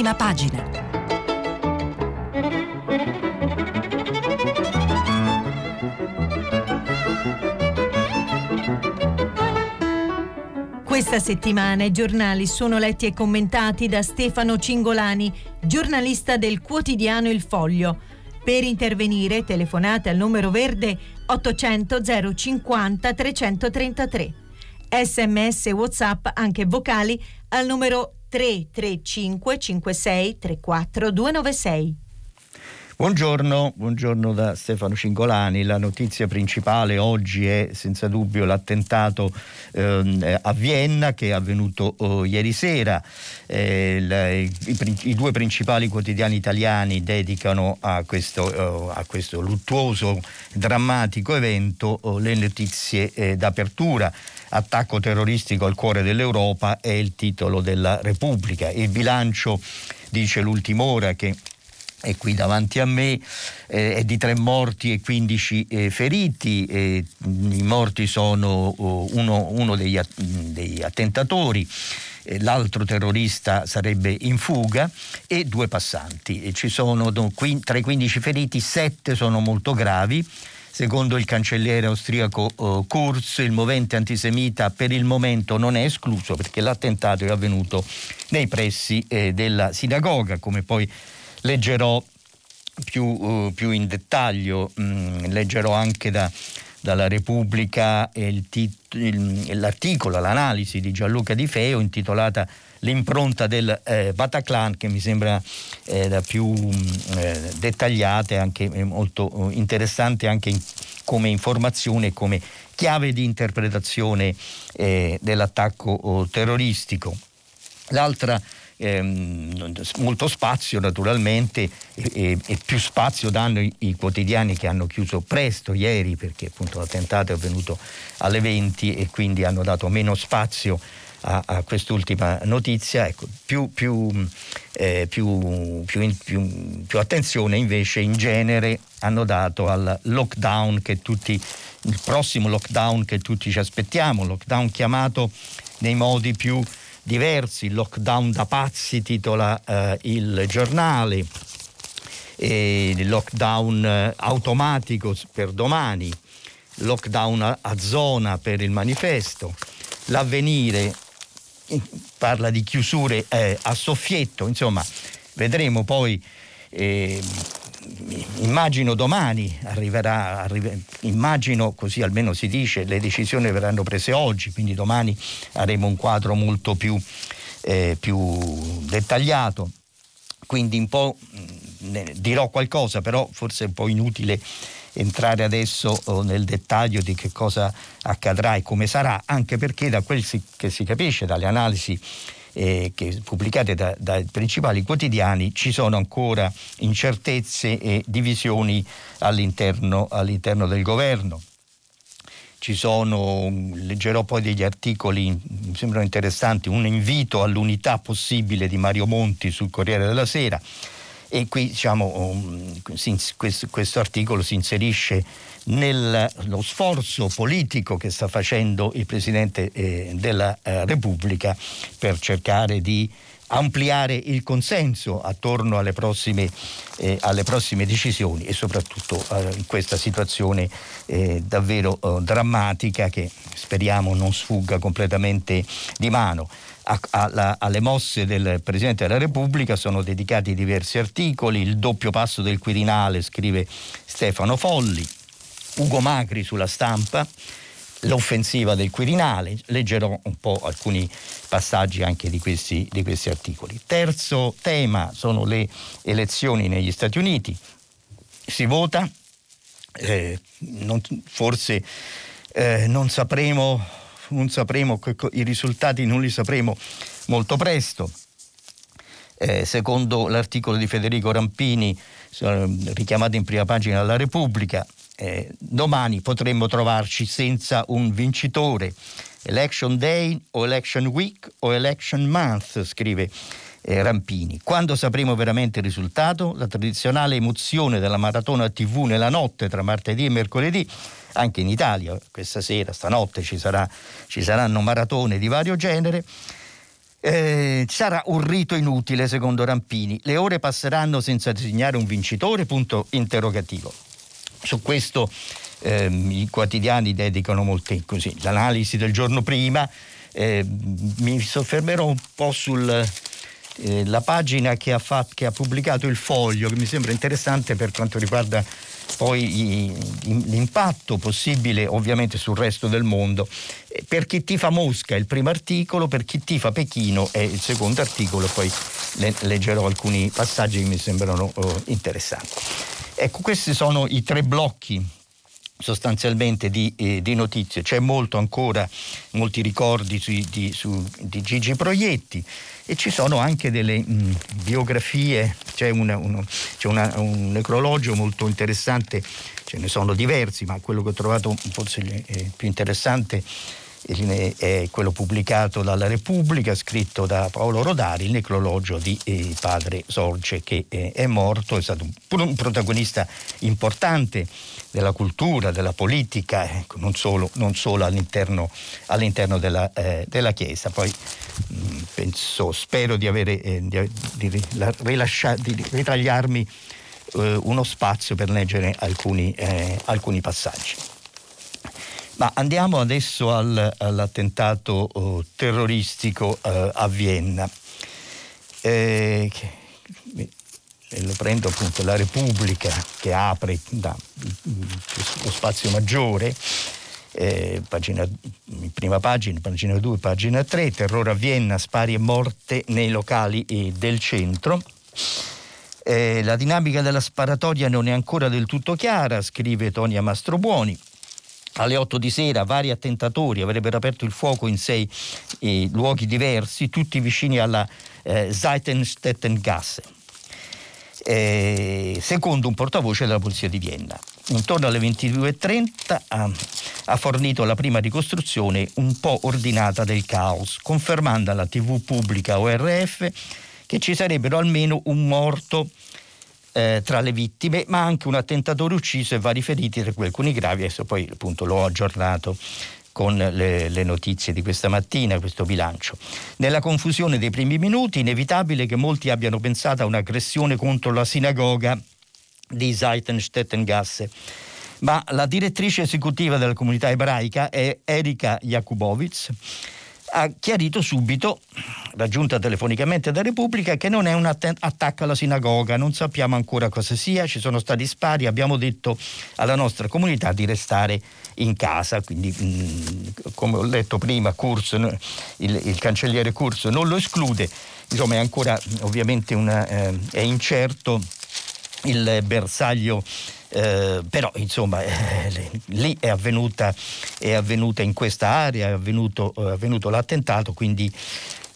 prima pagina. Questa settimana i giornali sono letti e commentati da Stefano Cingolani, giornalista del quotidiano Il Foglio. Per intervenire telefonate al numero verde 800 050 333. SMS e WhatsApp, anche vocali, al numero 335 56 34 296. Buongiorno da Stefano Cingolani. La notizia principale oggi è senza dubbio l'attentato a Vienna, che è avvenuto ieri sera. I due principali quotidiani italiani dedicano a questo luttuoso, drammatico evento le notizie d'apertura. Attacco terroristico al cuore dell'Europa è il titolo della Repubblica. Il bilancio, dice l'ultima ora, che è qui davanti a me, è di 3 morti e 15 feriti. I morti sono uno degli attentatori, l'altro terrorista sarebbe in fuga, e 2 passanti. Ci sono tra i 15 feriti 7 sono molto gravi. Secondo il cancelliere austriaco Kurz, il movente antisemita per il momento non è escluso, perché l'attentato è avvenuto nei pressi della sinagoga, come poi leggerò più in dettaglio. Leggerò anche dalla Repubblica l'articolo, l'analisi di Gianluca Di Feo, intitolata L'impronta del Bataclan, che mi sembra la più dettagliata e anche molto interessante, anche come informazione e come chiave di interpretazione dell'attacco terroristico. L'altra, molto spazio naturalmente, e più spazio danno i quotidiani che hanno chiuso presto ieri, perché appunto l'attentato è avvenuto alle 20 e quindi hanno dato meno spazio a quest'ultima notizia. Ecco, più attenzione invece in genere hanno dato al lockdown il prossimo lockdown che tutti ci aspettiamo, lockdown chiamato nei modi più diversi, lockdown da pazzi, titola il giornale, e il lockdown automatico per domani, lockdown a zona per il manifesto. L'Avvenire parla di chiusure a soffietto. Insomma, vedremo poi, immagino domani immagino, così almeno si dice, le decisioni verranno prese oggi, quindi domani avremo un quadro molto più dettagliato, quindi un po' dirò qualcosa, però forse è un po' inutile entrare adesso nel dettaglio di che cosa accadrà e come sarà, anche perché da quel che si capisce dalle analisi che pubblicate dai principali quotidiani ci sono ancora incertezze e divisioni all'interno del governo. Leggerò poi degli articoli, mi sembrano interessanti, un invito all'unità possibile di Mario Monti sul Corriere della Sera, e qui questo articolo si inserisce nello sforzo politico che sta facendo il Presidente della Repubblica per cercare di ampliare il consenso attorno alle prossime decisioni, e soprattutto in questa situazione davvero drammatica, che speriamo non sfugga completamente di mano. Alle mosse del Presidente della Repubblica sono dedicati diversi articoli. Il doppio passo del Quirinale, scrive Stefano Folli. Ugo Magri sulla Stampa, l'offensiva del Quirinale. Leggerò un po' alcuni passaggi anche di questi articoli. Terzo tema sono le elezioni negli Stati Uniti. Si vota, non sapremo i risultati, non li sapremo molto presto. Secondo l'articolo di Federico Rampini, richiamato in prima pagina dalla Repubblica, domani potremmo trovarci senza un vincitore. Election Day o Election Week o Election Month, scrive Rampini. Quando sapremo veramente il risultato? La tradizionale emozione della maratona TV nella notte tra martedì e mercoledì. Anche in Italia questa sera, stanotte, ci saranno maratone di vario genere. Sarà un rito inutile, secondo Rampini. Le ore passeranno senza disegnare un vincitore? Punto interrogativo. Su questo i quotidiani dedicano molte, così, l'analisi del giorno prima. Mi soffermerò un po' sulla pagina che ha pubblicato Il Foglio, che mi sembra interessante per quanto riguarda poi l'impatto possibile ovviamente sul resto del mondo. Per chi tifa Mosca è il primo articolo, per chi tifa Pechino è il secondo articolo, poi leggerò alcuni passaggi che mi sembrano interessanti. Ecco, questi sono i tre blocchi sostanzialmente di notizie. C'è molto ancora, molti ricordi di Gigi Proietti, e ci sono anche delle biografie. C'è un necrologio molto interessante, ce ne sono diversi, ma quello che ho trovato forse più interessante è quello pubblicato dalla Repubblica, scritto da Paolo Rodari, il necrologio di padre Sorge, che è morto, è stato un protagonista importante della cultura, della politica, ecco, non solo all'interno della Chiesa. Poi spero di avere di ritagliarmi uno spazio per leggere alcuni passaggi. Ma andiamo adesso all'attentato terroristico a Vienna. Lo prendo appunto la Repubblica, che apre lo spazio maggiore, prima pagina, pagina 2, pagina 3, terrore a Vienna, spari e morte nei locali del centro. La dinamica della sparatoria non è ancora del tutto chiara, scrive Tonia Mastrobuoni. Alle 8 di sera vari attentatori avrebbero aperto il fuoco in 6 luoghi diversi, tutti vicini alla Seitenstettengasse, secondo un portavoce della polizia di Vienna. Intorno alle 22:30 ha fornito la prima ricostruzione un po' ordinata del caos, confermando alla TV pubblica ORF che ci sarebbero almeno un morto tra le vittime, ma anche un attentatore ucciso e vari feriti, tra cui alcuni gravi. Adesso poi appunto l'ho aggiornato con le notizie di questa mattina, questo bilancio. Nella confusione dei primi minuti, inevitabile che molti abbiano pensato a un'aggressione contro la sinagoga di Seitenstettengasse, ma la direttrice esecutiva della comunità ebraica, Erika Jakubowicz, ha chiarito subito, raggiunta telefonicamente da Repubblica, che non è un attacco alla sinagoga, non sappiamo ancora cosa sia, ci sono stati spari, abbiamo detto alla nostra comunità di restare in casa. Quindi, come ho letto prima, Kurz, il cancelliere Kurz non lo esclude, insomma è ancora ovviamente è incerto il bersaglio. Però insomma lì è avvenuta in questa area, è avvenuto l'attentato, quindi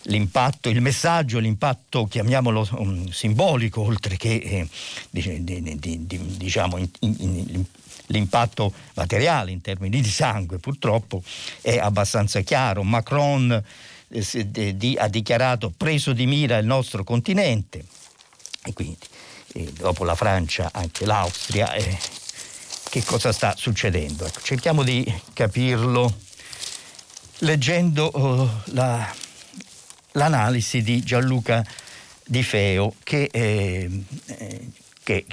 l'impatto, il messaggio, l'impatto chiamiamolo simbolico, oltre che diciamo l'impatto materiale in termini di sangue, purtroppo è abbastanza chiaro. Macron ha dichiarato preso di mira il nostro continente, e quindi dopo la Francia anche l'Austria. Che cosa sta succedendo? Ecco, cerchiamo di capirlo leggendo l'analisi di Gianluca Di Feo, che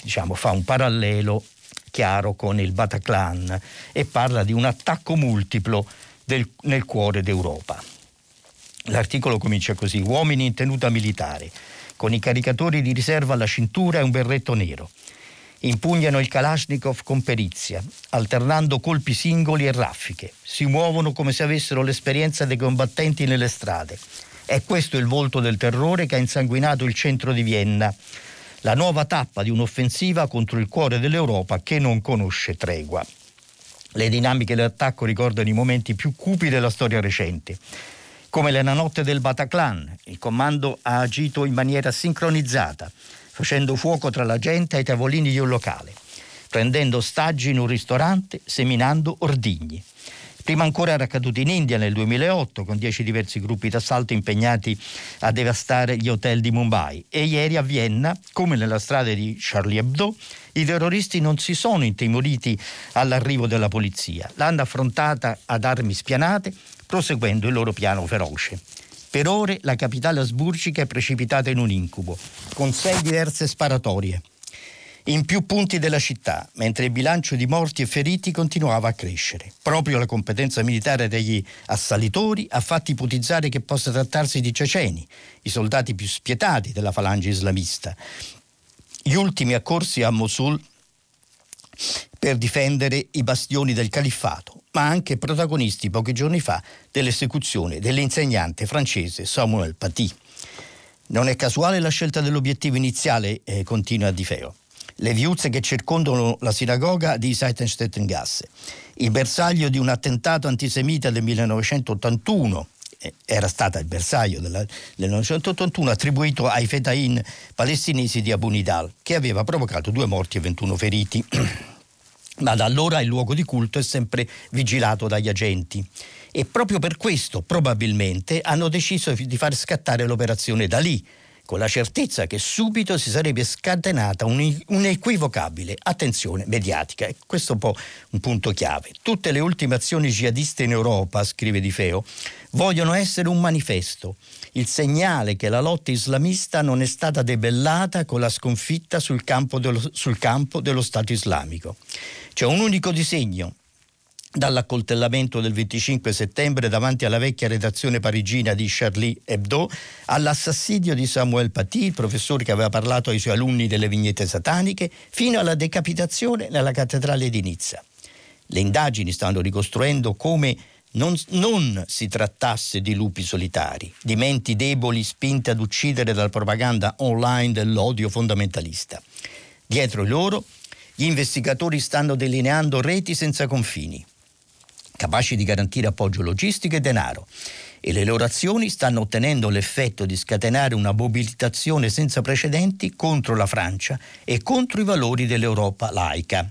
diciamo fa un parallelo chiaro con il Bataclan e parla di un attacco multiplo nel cuore d'Europa. L'articolo comincia così: uomini in tenuta militare con i caricatori di riserva alla cintura e un berretto nero. Impugnano il Kalashnikov con perizia, alternando colpi singoli e raffiche. Si muovono come se avessero l'esperienza dei combattenti nelle strade. È questo il volto del terrore che ha insanguinato il centro di Vienna, la nuova tappa di un'offensiva contro il cuore dell'Europa che non conosce tregua. Le dinamiche dell'attacco ricordano i momenti più cupi della storia recente, come la notte del Bataclan. Il comando ha agito in maniera sincronizzata, facendo fuoco tra la gente ai tavolini di un locale, prendendo ostaggi in un ristorante, seminando ordigni. Prima ancora era accaduto in India nel 2008, con 10 diversi gruppi d'assalto impegnati a devastare gli hotel di Mumbai. E ieri a Vienna, come nella strada di Charlie Hebdo, i terroristi non si sono intimoriti all'arrivo della polizia, l'hanno affrontata ad armi spianate, proseguendo il loro piano feroce. Per ore la capitale asburgica è precipitata in un incubo, con 6 diverse sparatorie in più punti della città, mentre il bilancio di morti e feriti continuava a crescere. Proprio la competenza militare degli assalitori ha fatto ipotizzare che possa trattarsi di ceceni, i soldati più spietati della falange islamista, gli ultimi accorsi a Mosul per difendere i bastioni del califfato, ma anche protagonisti pochi giorni fa dell'esecuzione dell'insegnante francese Samuel Paty. Non è casuale la scelta dell'obiettivo iniziale, continua Di Feo. Le viuzze che circondano la sinagoga di Seitenstettengasse, il bersaglio di un attentato antisemita del 1981, era stata il bersaglio del 1981 attribuito ai fetahin palestinesi di Abu Nidal, che aveva provocato 2 morti e 21 feriti. Ma da allora il luogo di culto è sempre vigilato dagli agenti. E proprio per questo, probabilmente, hanno deciso di far scattare l'operazione da lì, con la certezza che subito si sarebbe scatenata un'equivocabile attenzione mediatica. E questo è un po' un punto chiave. Tutte le ultime azioni jihadiste in Europa, scrive Di Feo, vogliono essere un manifesto, il segnale che la lotta islamista non è stata debellata con la sconfitta sul campo dello Stato islamico. C'è un unico disegno, dall'accoltellamento del 25 settembre davanti alla vecchia redazione parigina di Charlie Hebdo all'assassinio di Samuel Paty, il professore che aveva parlato ai suoi alunni delle vignette sataniche, fino alla decapitazione nella cattedrale di Nizza. Le indagini stanno ricostruendo come non si trattasse di lupi solitari, di menti deboli spinte ad uccidere dalla propaganda online dell'odio fondamentalista. Dietro loro gli investigatori stanno delineando reti senza confini, capaci di garantire appoggio logistico e denaro, e le loro azioni stanno ottenendo l'effetto di scatenare una mobilitazione senza precedenti contro la Francia e contro i valori dell'Europa laica.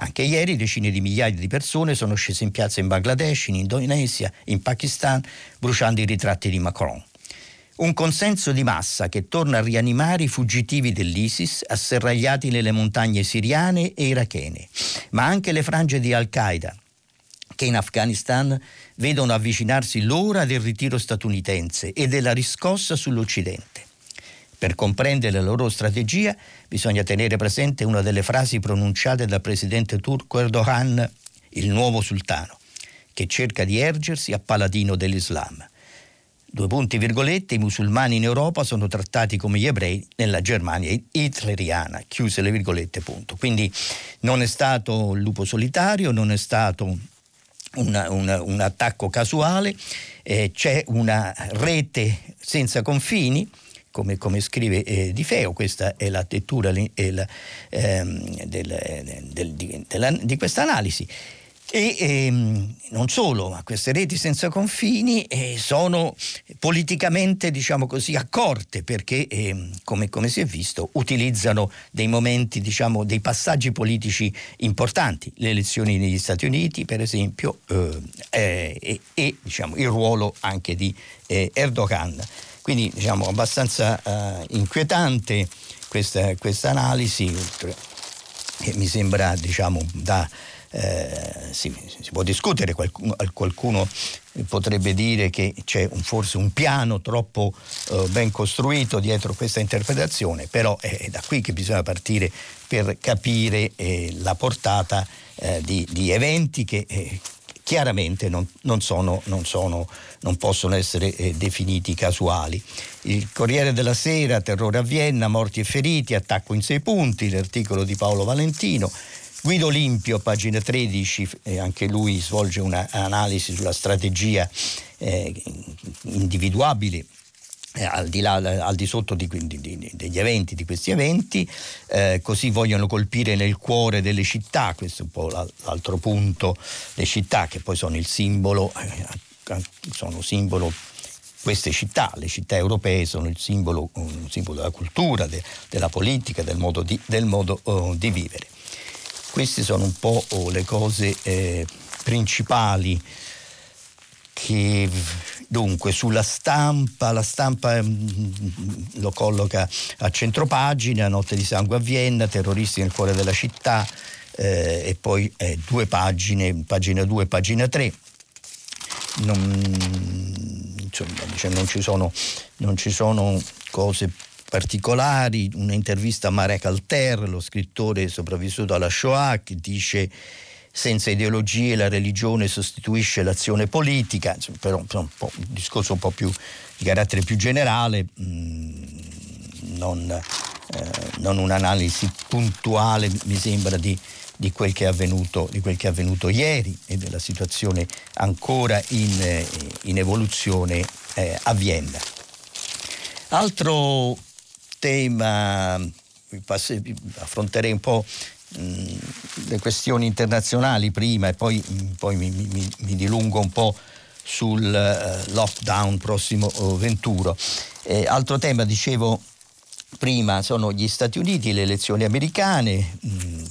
Anche ieri decine di migliaia di persone sono scese in piazza in Bangladesh, in Indonesia, in Pakistan, bruciando i ritratti di Macron. Un consenso di massa che torna a rianimare i fuggitivi dell'ISIS asserragliati nelle montagne siriane e irachene, ma anche le frange di Al-Qaeda, che in Afghanistan vedono avvicinarsi l'ora del ritiro statunitense e della riscossa sull'Occidente. Per comprendere la loro strategia bisogna tenere presente una delle frasi pronunciate dal presidente turco Erdogan, il nuovo sultano, che cerca di ergersi a paladino dell'Islam. I musulmani in Europa sono trattati come gli ebrei nella Germania hitleriana, chiuse le virgolette, punto. Quindi non è stato un lupo solitario, non è stato un attacco casuale, c'è una rete senza confini. Come scrive Di Feo, questa è la lettura di questa analisi. E non solo, ma queste reti senza confini sono politicamente, diciamo così, accorte, perché come si è visto utilizzano dei momenti, diciamo, dei passaggi politici importanti, le elezioni negli Stati Uniti per esempio, diciamo, il ruolo anche di Erdogan. Quindi, diciamo, abbastanza inquietante questa analisi, che mi sembra, diciamo, si può discutere. Qualcuno potrebbe dire che c'è forse un piano troppo ben costruito dietro questa interpretazione, però è da qui che bisogna partire per capire la portata di eventi che chiaramente non possono essere definiti casuali. Il Corriere della Sera, terrore a Vienna, morti e feriti, attacco in 6 punti, l'articolo di Paolo Valentino. Guido Limpio, pagina 13, anche lui svolge un'analisi sulla strategia individuabile al di sotto degli eventi, di questi eventi. Così vogliono colpire nel cuore delle città, questo è un po' l'altro punto, le città che poi sono il simbolo, queste città, le città europee, sono un simbolo della cultura, della politica, del modo di vivere. Queste sono un po' le cose principali. Che dunque sulla Stampa, la Stampa lo colloca a centropagina, notte di sangue a Vienna, terroristi nel cuore della città, e poi 2 pagine, pagina 2 e pagina 3. non ci sono cose particolari. Un'intervista a Marek Alter, lo scrittore sopravvissuto alla Shoah, che dice: senza ideologie la religione sostituisce l'azione politica. Però un discorso un po' più di carattere più generale, non un'analisi puntuale, mi sembra, di quel che è avvenuto, di quel che è avvenuto ieri e della situazione ancora in evoluzione a Vienna. Altro tema, affronterei un po' le questioni internazionali prima e poi mi dilungo un po' sul lockdown prossimo venturo. Altro tema, dicevo prima, sono gli Stati Uniti, le elezioni americane.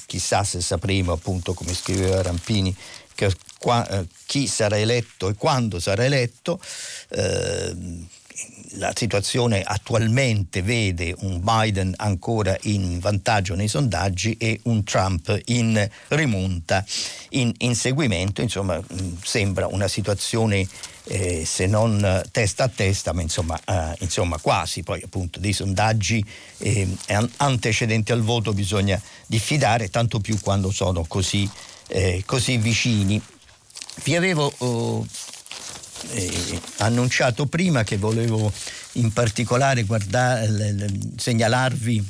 Chissà se sapremo, appunto, come scriveva Rampini, che chi sarà eletto e quando sarà eletto. La situazione attualmente vede un Biden ancora in vantaggio nei sondaggi e un Trump in rimonta, in inseguimento. Insomma, sembra una situazione se non testa a testa, ma insomma quasi. Poi, appunto, dei sondaggi antecedenti al voto bisogna diffidare, tanto più quando sono così vicini. Vi avevo annunciato prima che volevo in particolare segnalarvi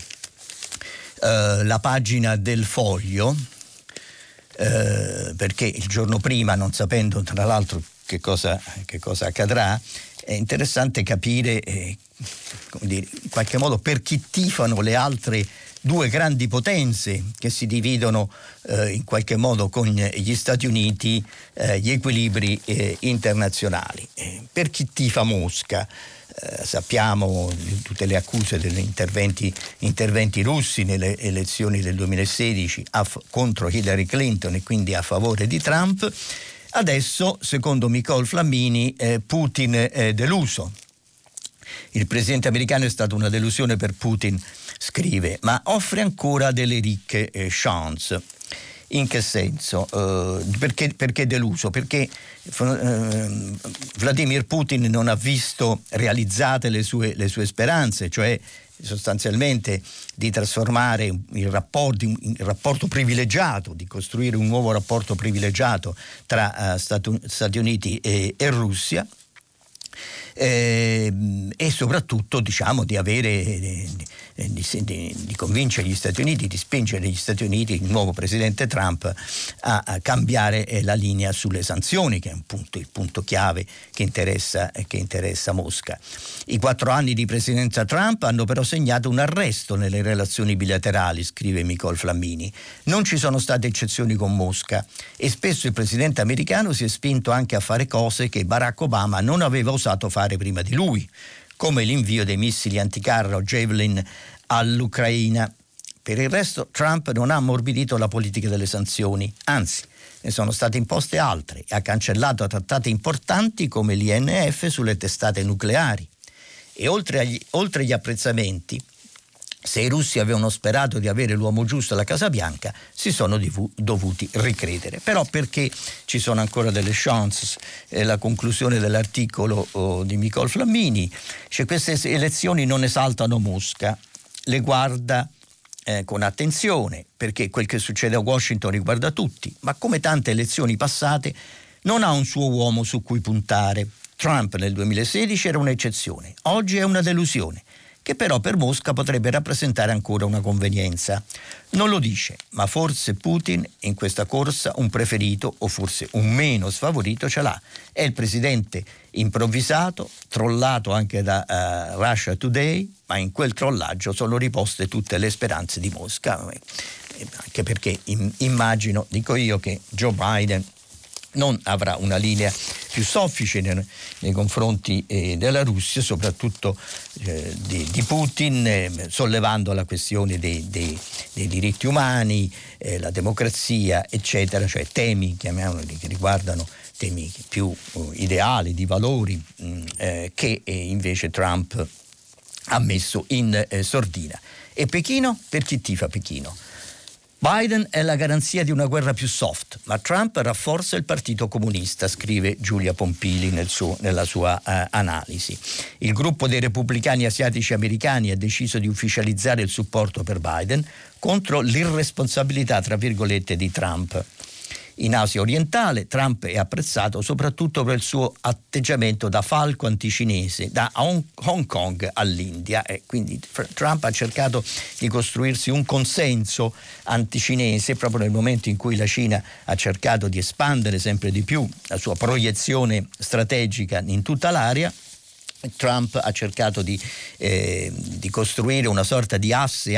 la pagina del Foglio, perché il giorno prima, non sapendo tra l'altro che cosa accadrà, è interessante capire in qualche modo per chi tifano le altre due grandi potenze che si dividono in qualche modo con gli Stati Uniti gli equilibri internazionali. Per chi tifa Mosca, sappiamo tutte le accuse degli interventi russi nelle elezioni del 2016 contro Hillary Clinton e quindi a favore di Trump. Adesso, secondo Micol Flamini, Putin è deluso. Il presidente americano è stato una delusione per Putin, scrive, ma offre ancora delle ricche chance. In che senso? Perché deluso? Perché Vladimir Putin non ha visto realizzate le sue speranze, cioè sostanzialmente di trasformare il rapporto privilegiato, di costruire un nuovo rapporto privilegiato tra Stati Uniti e Russia. E soprattutto, diciamo, di convincere gli Stati Uniti, di spingere gli Stati Uniti, il nuovo presidente Trump, a cambiare la linea sulle sanzioni, che è il punto chiave che interessa Mosca. I 4 anni di presidenza Trump hanno però segnato un arresto nelle relazioni bilaterali, scrive Micol Flamini. Non ci sono state eccezioni con Mosca e spesso il presidente americano si è spinto anche a fare cose che Barack Obama non aveva osato fare prima di lui, come l'invio dei missili anticarro Javelin all'Ucraina. Per il resto Trump non ha ammorbidito la politica delle sanzioni, anzi ne sono state imposte altre, e ha cancellato trattati importanti come l'INF sulle testate nucleari. E oltre agli apprezzamenti, se i russi avevano sperato di avere l'uomo giusto alla Casa Bianca, si sono dovuti ricredere. Però perché ci sono ancora delle chances? La conclusione dell'articolo di Micol Flamini, cioè, queste elezioni non esaltano Mosca, le guarda con attenzione, perché quel che succede a Washington riguarda tutti, ma come tante elezioni passate non ha un suo uomo su cui puntare. Trump nel 2016 era un'eccezione, oggi è una delusione, che però per Mosca potrebbe rappresentare ancora una convenienza. Non lo dice, ma forse Putin in questa corsa un preferito, o forse un meno sfavorito, ce l'ha. È il presidente improvvisato, trollato anche da Russia Today, ma in quel trollaggio sono riposte tutte le speranze di Mosca, anche perché immagino, dico io, che Joe Biden non avrà una linea più soffice nei confronti della Russia, soprattutto di Putin, sollevando la questione dei diritti umani, la democrazia, eccetera, cioè temi, chiamiamoli, che riguardano temi più ideali, di valori, che invece Trump ha messo in sordina. E Pechino? Per chi tifa Pechino? Biden è la garanzia di una guerra più soft, ma Trump rafforza il Partito Comunista, scrive Giulia Pompili nella sua analisi. Il gruppo dei repubblicani asiatici americani ha deciso di ufficializzare il supporto per Biden contro l'irresponsabilità, tra virgolette, di Trump. In Asia orientale Trump è apprezzato soprattutto per il suo atteggiamento da falco anticinese, da Hong Kong all'India, e quindi Trump ha cercato di costruirsi un consenso anticinese proprio nel momento in cui la Cina ha cercato di espandere sempre di più la sua proiezione strategica in tutta l'area. Trump ha cercato di costruire una sorta di asse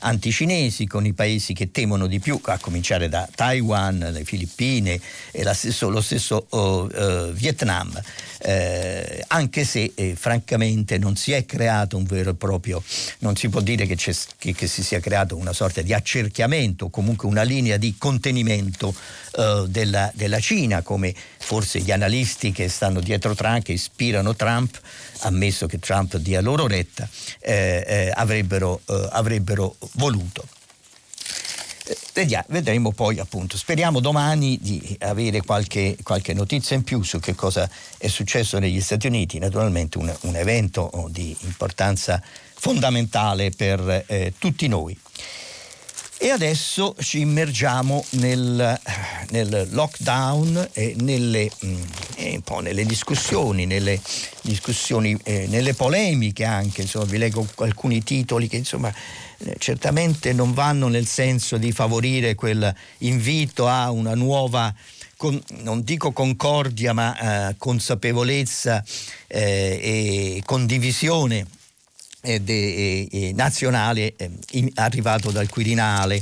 anticinesi con i paesi che temono di più, a cominciare da Taiwan, le Filippine e lo stesso Vietnam, anche se francamente non si è creato un vero e proprio, non si può dire che si sia creato una sorta di accerchiamento o comunque una linea di contenimento della Cina, come forse gli analisti che stanno dietro Trump, che ispirano Trump, ammesso che Trump dia loro retta, avrebbero voluto. Vedremo poi, appunto, speriamo domani di avere qualche notizia in più su che cosa è successo negli Stati Uniti, naturalmente un evento di importanza fondamentale per tutti noi. E adesso ci immergiamo nel lockdown e nelle discussioni, nelle polemiche anche. Insomma, vi leggo alcuni titoli che certamente non vanno nel senso di favorire quel invito a una nuova, non dico concordia, ma consapevolezza e condivisione nazionale, arrivato dal Quirinale.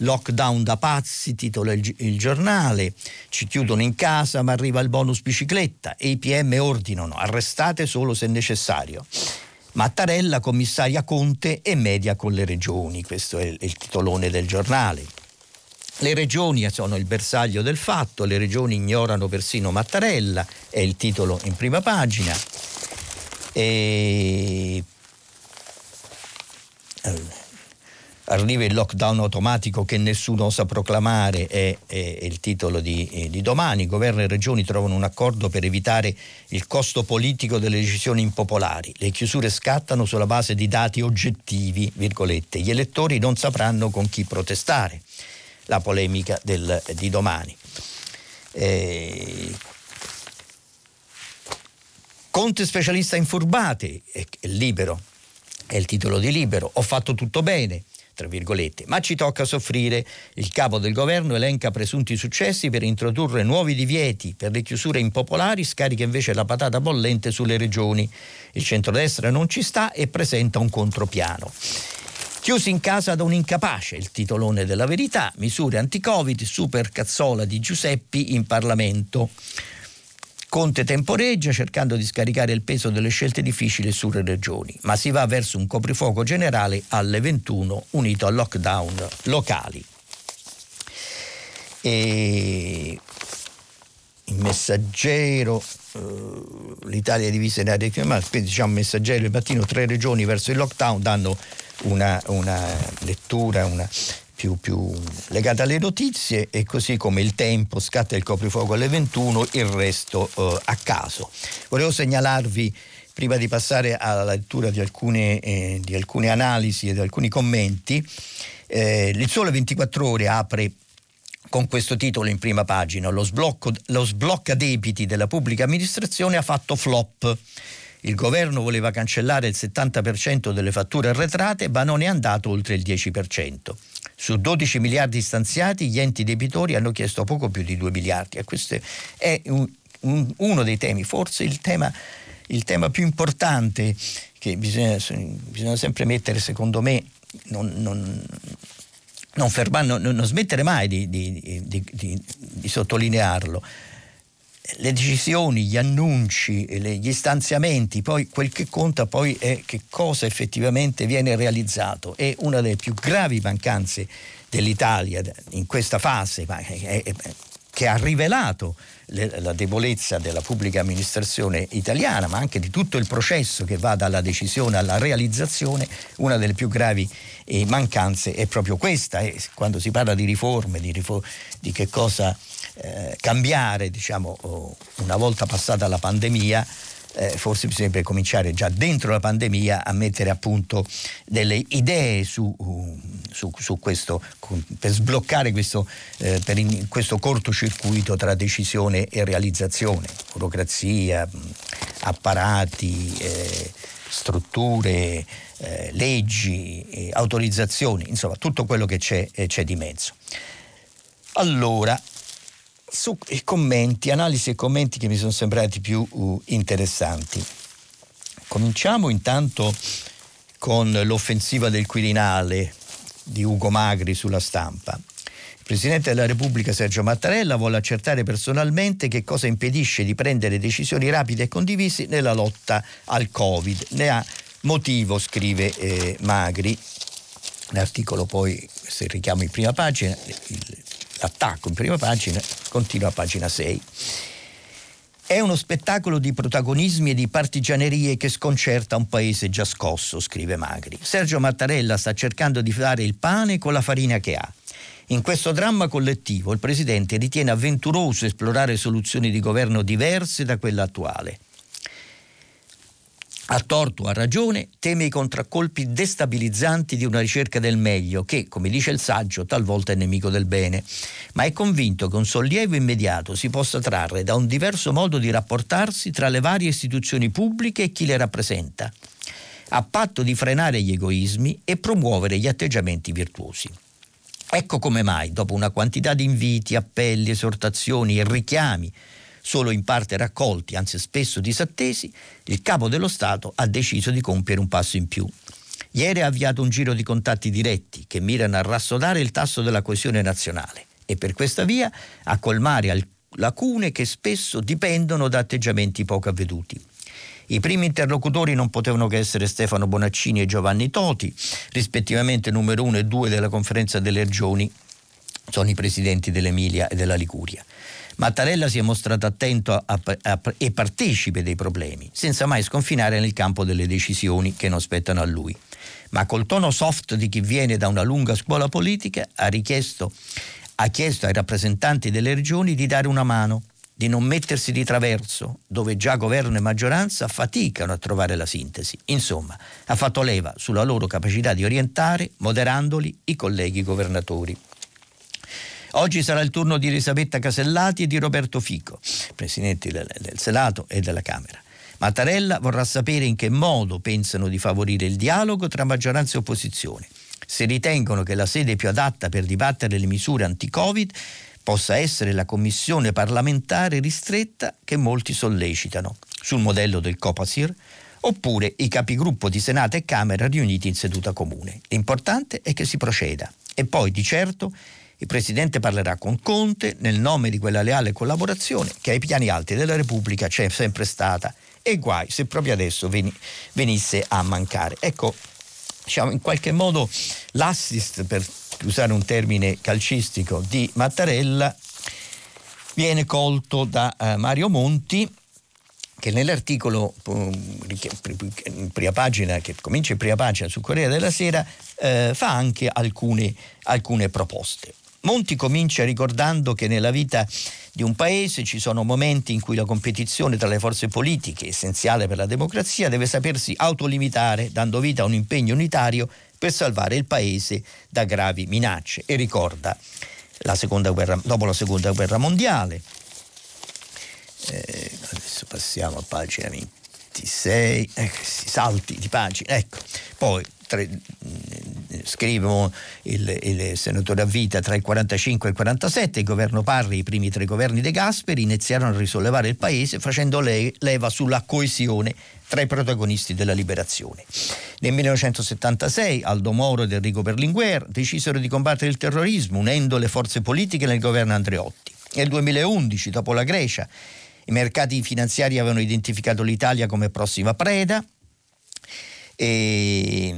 Lockdown da pazzi, titola il giornale. Ci chiudono in casa ma arriva il bonus bicicletta e i PM ordinano arrestate solo se necessario. Mattarella, commissaria Conte e media con le regioni, questo è il titolone del giornale. Le regioni sono il bersaglio del fatto, le regioni ignorano persino Mattarella, è il titolo in prima pagina. E arriva il lockdown automatico che nessuno osa proclamare, è il titolo di domani. Governo e regioni trovano un accordo per evitare il costo politico delle decisioni impopolari. Le chiusure scattano sulla base di dati oggettivi, virgolette. Gli elettori non sapranno con chi protestare. La polemica di domani. Conte specialista in furbate, è Libero. È il titolo di Libero. Ho fatto tutto bene, tra virgolette, ma ci tocca soffrire. Il capo del governo elenca presunti successi per introdurre nuovi divieti per le chiusure impopolari, scarica invece la patata bollente sulle regioni. Il centrodestra non ci sta e presenta un contropiano. Chiusi in casa da un incapace, il titolone della Verità. Misure anti-Covid, super cazzola di Giuseppi in Parlamento. Conte temporeggia cercando di scaricare il peso delle scelte difficili sulle regioni, ma si va verso un coprifuoco generale alle 21 unito al lockdown locali. E il Messaggero, l'Italia è divisa in aree climatiche, quindi diciamo Messaggero il mattino, tre regioni verso il lockdown, danno una lettura, una più legata alle notizie, e così come Il Tempo, scatta il coprifuoco alle 21, il resto a caso. Volevo segnalarvi, prima di passare alla lettura di alcune analisi e di alcuni commenti, Il Sole 24 Ore apre con questo titolo in prima pagina: lo sblocca debiti della pubblica amministrazione ha fatto flop. Il governo voleva cancellare il 70% delle fatture arretrate, ma non è andato oltre il 10%. Su 12 miliardi stanziati, gli enti debitori hanno chiesto poco più di 2 miliardi. E questo è uno dei temi, forse il tema più importante che bisogna sempre mettere, secondo me, non smettere mai di sottolinearlo. Le decisioni, gli annunci, gli stanziamenti, poi quel che conta poi è che cosa effettivamente viene realizzato. E una delle più gravi mancanze dell'Italia in questa fase, ma che ha rivelato la debolezza della pubblica amministrazione italiana, ma anche di tutto il processo che va dalla decisione alla realizzazione. Una delle più gravi mancanze è proprio questa, e quando si parla di riforme, di che cosa cambiare, diciamo, una volta passata la pandemia, forse bisognerebbe cominciare già dentro la pandemia a mettere a punto delle idee su questo, per sbloccare questo cortocircuito tra decisione e realizzazione, burocrazia, apparati, strutture, leggi, autorizzazioni, insomma tutto quello che c'è di mezzo. Allora, su commenti, analisi e commenti che mi sono sembrati più interessanti. Cominciamo intanto con l'offensiva del Quirinale di Ugo Magri sulla Stampa. Il Presidente della Repubblica Sergio Mattarella vuole accertare personalmente che cosa impedisce di prendere decisioni rapide e condivise nella lotta al Covid. Ne ha motivo, scrive Magri. L'articolo poi, se richiamo in prima pagina, l'attacco in prima pagina continua a pagina 6. È uno spettacolo di protagonismi e di partigianerie che sconcerta un paese già scosso, scrive Magri. Sergio Mattarella sta cercando di fare il pane con la farina che ha. In questo dramma collettivo il Presidente ritiene avventuroso esplorare soluzioni di governo diverse da quella attuale. A torto o a ragione teme i contraccolpi destabilizzanti di una ricerca del meglio che, come dice il saggio, talvolta è nemico del bene, ma è convinto che un sollievo immediato si possa trarre da un diverso modo di rapportarsi tra le varie istituzioni pubbliche e chi le rappresenta, a patto di frenare gli egoismi e promuovere gli atteggiamenti virtuosi. Ecco come mai, dopo una quantità di inviti, appelli, esortazioni e richiami solo in parte raccolti, anzi spesso disattesi, il Capo dello Stato ha deciso di compiere un passo in più. Ieri ha avviato un giro di contatti diretti che mirano a rassodare il tasso della coesione nazionale e per questa via a colmare lacune che spesso dipendono da atteggiamenti poco avveduti. I primi interlocutori non potevano che essere Stefano Bonaccini e Giovanni Toti, rispettivamente numero 1 e 2 della Conferenza delle Regioni, sono i presidenti dell'Emilia e della Liguria. Mattarella si è mostrato attento e partecipe dei problemi, senza mai sconfinare nel campo delle decisioni che non spettano a lui. Ma col tono soft di chi viene da una lunga scuola politica ha chiesto ai rappresentanti delle regioni di dare una mano, di non mettersi di traverso, dove già governo e maggioranza faticano a trovare la sintesi. Insomma, ha fatto leva sulla loro capacità di orientare, moderandoli, i colleghi governatori. Oggi sarà il turno di Elisabetta Casellati e di Roberto Fico, presidenti del Senato e della Camera. Mattarella vorrà sapere in che modo pensano di favorire il dialogo tra maggioranza e opposizione, se ritengono che la sede più adatta per dibattere le misure anti-Covid possa essere la commissione parlamentare ristretta che molti sollecitano, sul modello del Copasir, oppure i capigruppo di Senato e Camera riuniti in seduta comune. L'importante è che si proceda e poi, di certo, il Presidente parlerà con Conte nel nome di quella leale collaborazione che ai piani alti della Repubblica c'è sempre stata e guai se proprio adesso venisse a mancare. Ecco, diciamo, in qualche modo l'assist, per usare un termine calcistico, di Mattarella viene colto da Mario Monti, che nell'articolo che comincia in prima pagina su Corriere della Sera fa anche alcune proposte. Monti comincia ricordando che nella vita di un paese ci sono momenti in cui la competizione tra le forze politiche, essenziale per la democrazia, deve sapersi autolimitare, dando vita a un impegno unitario per salvare il paese da gravi minacce. E ricorda dopo la Seconda Guerra Mondiale. Adesso passiamo a pagina 26, salti di pagina, ecco. Poi scrivo il senatore a vita, tra il 45 e il 47 il governo Parri, i primi 3 governi De Gasperi iniziarono a risollevare il paese facendo leva sulla coesione tra i protagonisti della liberazione. Nel 1976 Aldo Moro ed Enrico Berlinguer decisero di combattere il terrorismo unendo le forze politiche nel governo Andreotti. Nel 2011, dopo la Grecia, i mercati finanziari avevano identificato l'Italia come prossima preda e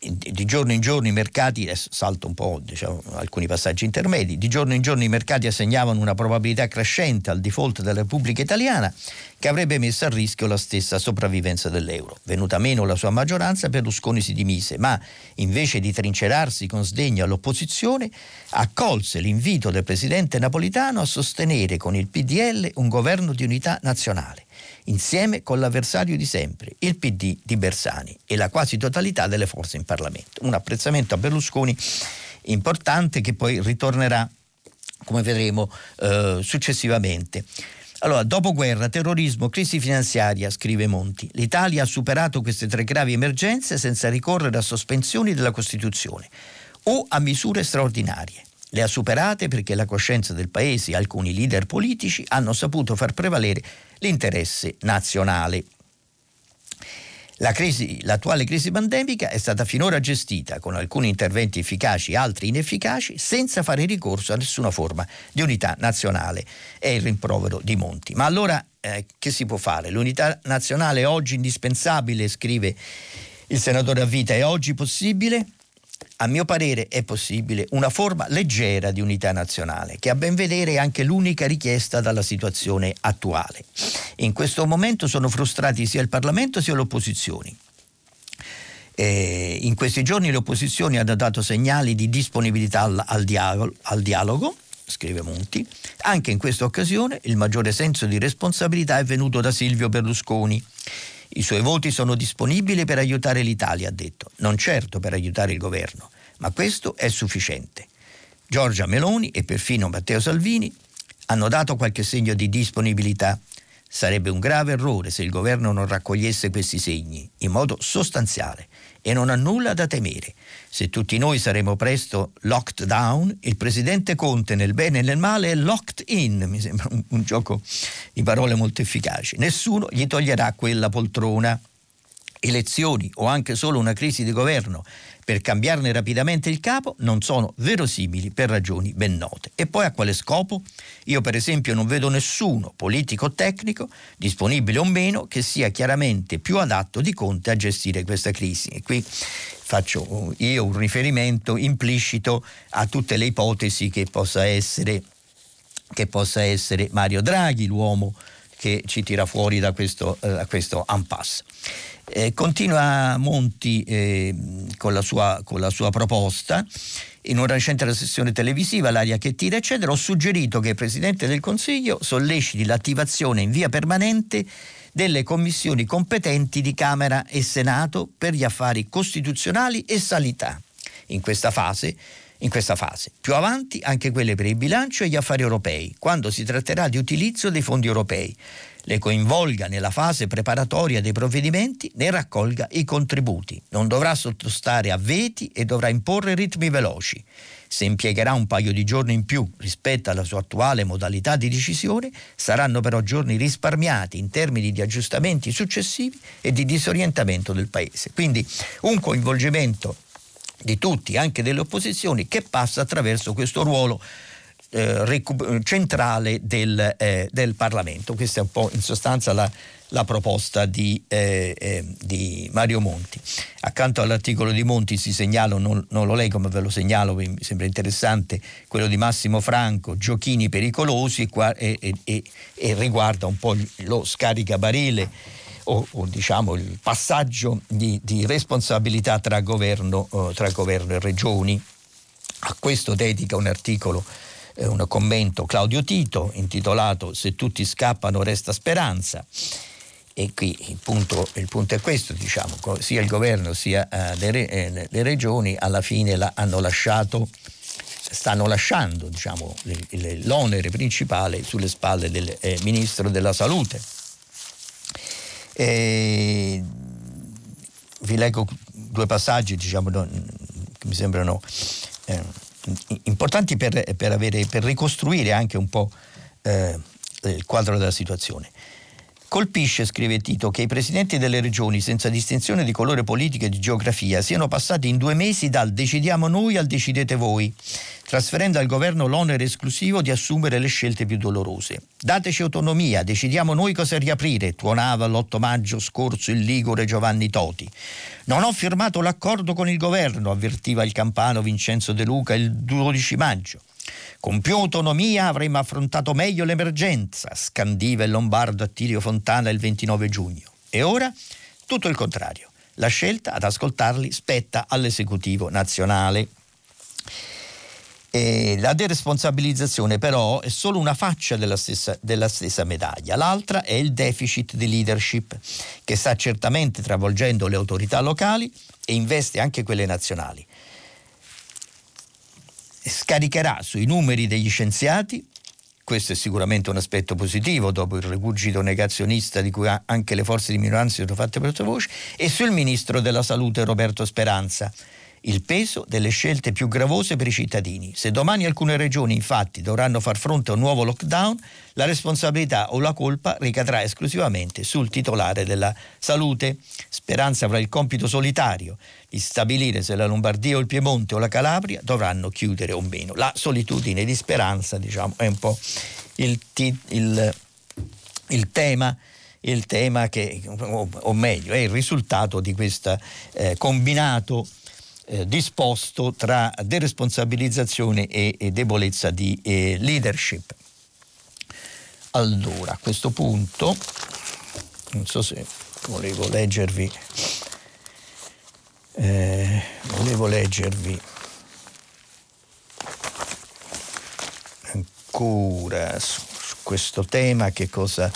di giorno in giorno i mercati, salto un po', diciamo, alcuni passaggi intermedi, di giorno in giorno i mercati assegnavano una probabilità crescente al default della Repubblica Italiana, che avrebbe messo a rischio la stessa sopravvivenza dell'euro. Venuta meno la sua maggioranza, Berlusconi si dimise, ma invece di trincerarsi con sdegno all'opposizione, accolse l'invito del presidente Napolitano a sostenere con il PDL un governo di unità nazionale, insieme con l'avversario di sempre, il PD di Bersani, e la quasi totalità delle forze in Parlamento. Un apprezzamento a Berlusconi importante che poi ritornerà, come vedremo, successivamente. Allora, dopoguerra, terrorismo, crisi finanziaria, scrive Monti. L'Italia ha superato queste tre gravi emergenze senza ricorrere a sospensioni della Costituzione o a misure straordinarie. Le ha superate perché la coscienza del Paese e alcuni leader politici hanno saputo far prevalere l'interesse nazionale. L'attuale crisi pandemica è stata finora gestita con alcuni interventi efficaci e altri inefficaci senza fare ricorso a nessuna forma di unità nazionale, è il rimprovero di Monti. Ma allora che si può fare? L'unità nazionale è oggi indispensabile, scrive il senatore a vita, è oggi possibile? A mio parere è possibile una forma leggera di unità nazionale, che a ben vedere è anche l'unica richiesta dalla situazione attuale. In questo momento sono frustrati sia il Parlamento sia le opposizioni. In questi giorni le opposizioni hanno dato segnali di disponibilità al dialogo, scrive Monti. Anche in questa occasione il maggiore senso di responsabilità è venuto da Silvio Berlusconi. I suoi voti sono disponibili per aiutare l'Italia, ha detto, non certo per aiutare il governo, ma questo è sufficiente. Giorgia Meloni e perfino Matteo Salvini hanno dato qualche segno di disponibilità. Sarebbe un grave errore se il governo non raccogliesse questi segni in modo sostanziale, e non ha nulla da temere. Se tutti noi saremo presto locked down, il presidente Conte nel bene e nel male è locked in, mi sembra un gioco di parole molto efficace. Nessuno gli toglierà quella poltrona. Elezioni o anche solo una crisi di governo per cambiarne rapidamente il capo non sono verosimili per ragioni ben note. E poi a quale scopo? Io per esempio non vedo nessuno, politico o tecnico, disponibile o meno, che sia chiaramente più adatto di Conte a gestire questa crisi. E qui faccio io un riferimento implicito a tutte le ipotesi che possa essere Mario Draghi, l'uomo che ci tira fuori da questo impasse. Continua Monti con la sua proposta. In una recente trasmissione televisiva, L'aria che tira, eccetera, ho suggerito che il Presidente del Consiglio solleciti l'attivazione in via permanente delle commissioni competenti di Camera e Senato per gli affari costituzionali e sanità. In questa fase. Più avanti anche quelle per il bilancio e gli affari europei, quando si tratterà di utilizzo dei fondi europei. Le coinvolga nella fase preparatoria dei provvedimenti, ne raccolga i contributi. Non dovrà sottostare a veti e dovrà imporre ritmi veloci. Se impiegherà un paio di giorni in più rispetto alla sua attuale modalità di decisione, saranno però giorni risparmiati in termini di aggiustamenti successivi e di disorientamento del Paese. Quindi un coinvolgimento di tutti, anche delle opposizioni, che passa attraverso questo ruolo centrale del Parlamento. Questa è un po' in sostanza la proposta di Mario Monti. Accanto all'articolo di Monti si segnala, non lo leggo ma ve lo segnalo, mi sembra interessante, quello di Massimo Franco, giochini pericolosi, e riguarda un po' lo scaricabarile o diciamo il passaggio di responsabilità tra governo e regioni. A questo dedica un articolo, un commento Claudio Tito, intitolato "Se tutti scappano resta speranza", e qui il punto è questo, diciamo, sia il governo sia le regioni alla fine stanno lasciando, diciamo, l'onere principale sulle spalle del Ministro della Salute. Vi leggo due passaggi, diciamo, che mi sembrano importanti per ricostruire anche un po' il quadro della situazione. Colpisce, scrive Tito, che i presidenti delle regioni, senza distinzione di colore politico e di geografia, siano passati in 2 mesi dal decidiamo noi al decidete voi, trasferendo al governo l'onere esclusivo di assumere le scelte più dolorose. Dateci autonomia, decidiamo noi cosa riaprire, tuonava l'8 maggio scorso il ligure Giovanni Toti. Non ho firmato l'accordo con il governo, avvertiva il campano Vincenzo De Luca il 12 maggio. Con più autonomia avremmo affrontato meglio l'emergenza, scandiva il lombardo Attilio Fontana il 29 giugno. E ora tutto il contrario. La scelta ad ascoltarli spetta all'esecutivo nazionale. E la deresponsabilizzazione però è solo una faccia della stessa medaglia. L'altra è il deficit di leadership, che sta certamente travolgendo le autorità locali e investe anche quelle nazionali. Scaricherà sui numeri degli scienziati, questo è sicuramente un aspetto positivo dopo il rigurgito negazionista di cui anche le forze di minoranza sono fatte portavoce, e sul ministro della salute Roberto Speranza, il peso delle scelte più gravose per i cittadini. Se domani alcune regioni infatti dovranno far fronte a un nuovo lockdown, la responsabilità o la colpa ricadrà esclusivamente sul titolare della salute. Speranza avrà il compito solitario di stabilire se la Lombardia o il Piemonte o la Calabria dovranno chiudere o meno. La solitudine di Speranza, diciamo, è un po' il tema che, o meglio, è il risultato di questo combinato disposto tra deresponsabilizzazione e debolezza di leadership. Allora, a questo punto non so se volevo leggervi ancora su questo tema che cosa.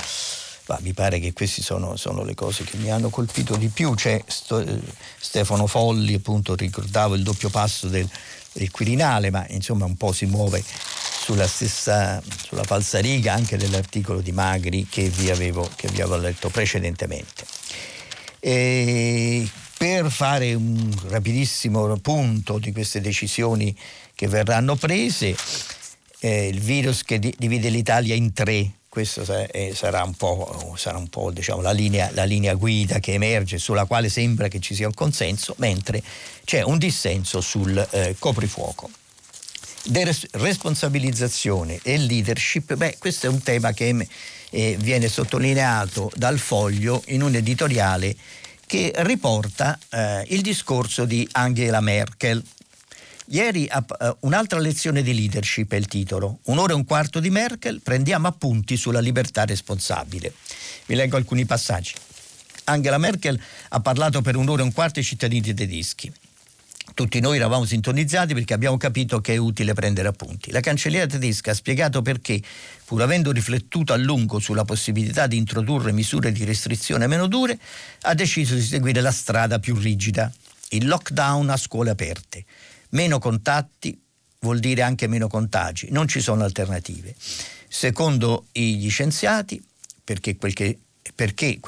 Mi pare che queste sono le cose che mi hanno colpito di più. C'è Stefano Folli, appunto, ricordavo il doppio passo del Quirinale, ma insomma un po' si muove sulla falsariga anche dell'articolo di Magri che vi avevo letto precedentemente. E per fare un rapidissimo punto di queste decisioni che verranno prese, il virus che divide l'Italia in 3. Questo sarà un po', diciamo, la linea guida che emerge, sulla quale sembra che ci sia un consenso, mentre c'è un dissenso sul coprifuoco. Responsabilizzazione e leadership, questo è un tema che viene sottolineato dal Foglio in un editoriale che riporta il discorso di Angela Merkel. Ieri un'altra lezione di leadership è il titolo. Un'ora e un quarto di Merkel, prendiamo appunti sulla libertà responsabile. Vi leggo alcuni passaggi. Angela Merkel ha parlato per un'ora e un quarto ai cittadini tedeschi. Tutti noi eravamo sintonizzati perché abbiamo capito che è utile prendere appunti. La cancelliera tedesca ha spiegato perché, pur avendo riflettuto a lungo sulla possibilità di introdurre misure di restrizione meno dure, ha deciso di seguire la strada più rigida. Il lockdown a scuole aperte. Meno contatti vuol dire anche meno contagi, non ci sono alternative. Secondo gli scienziati, perché quel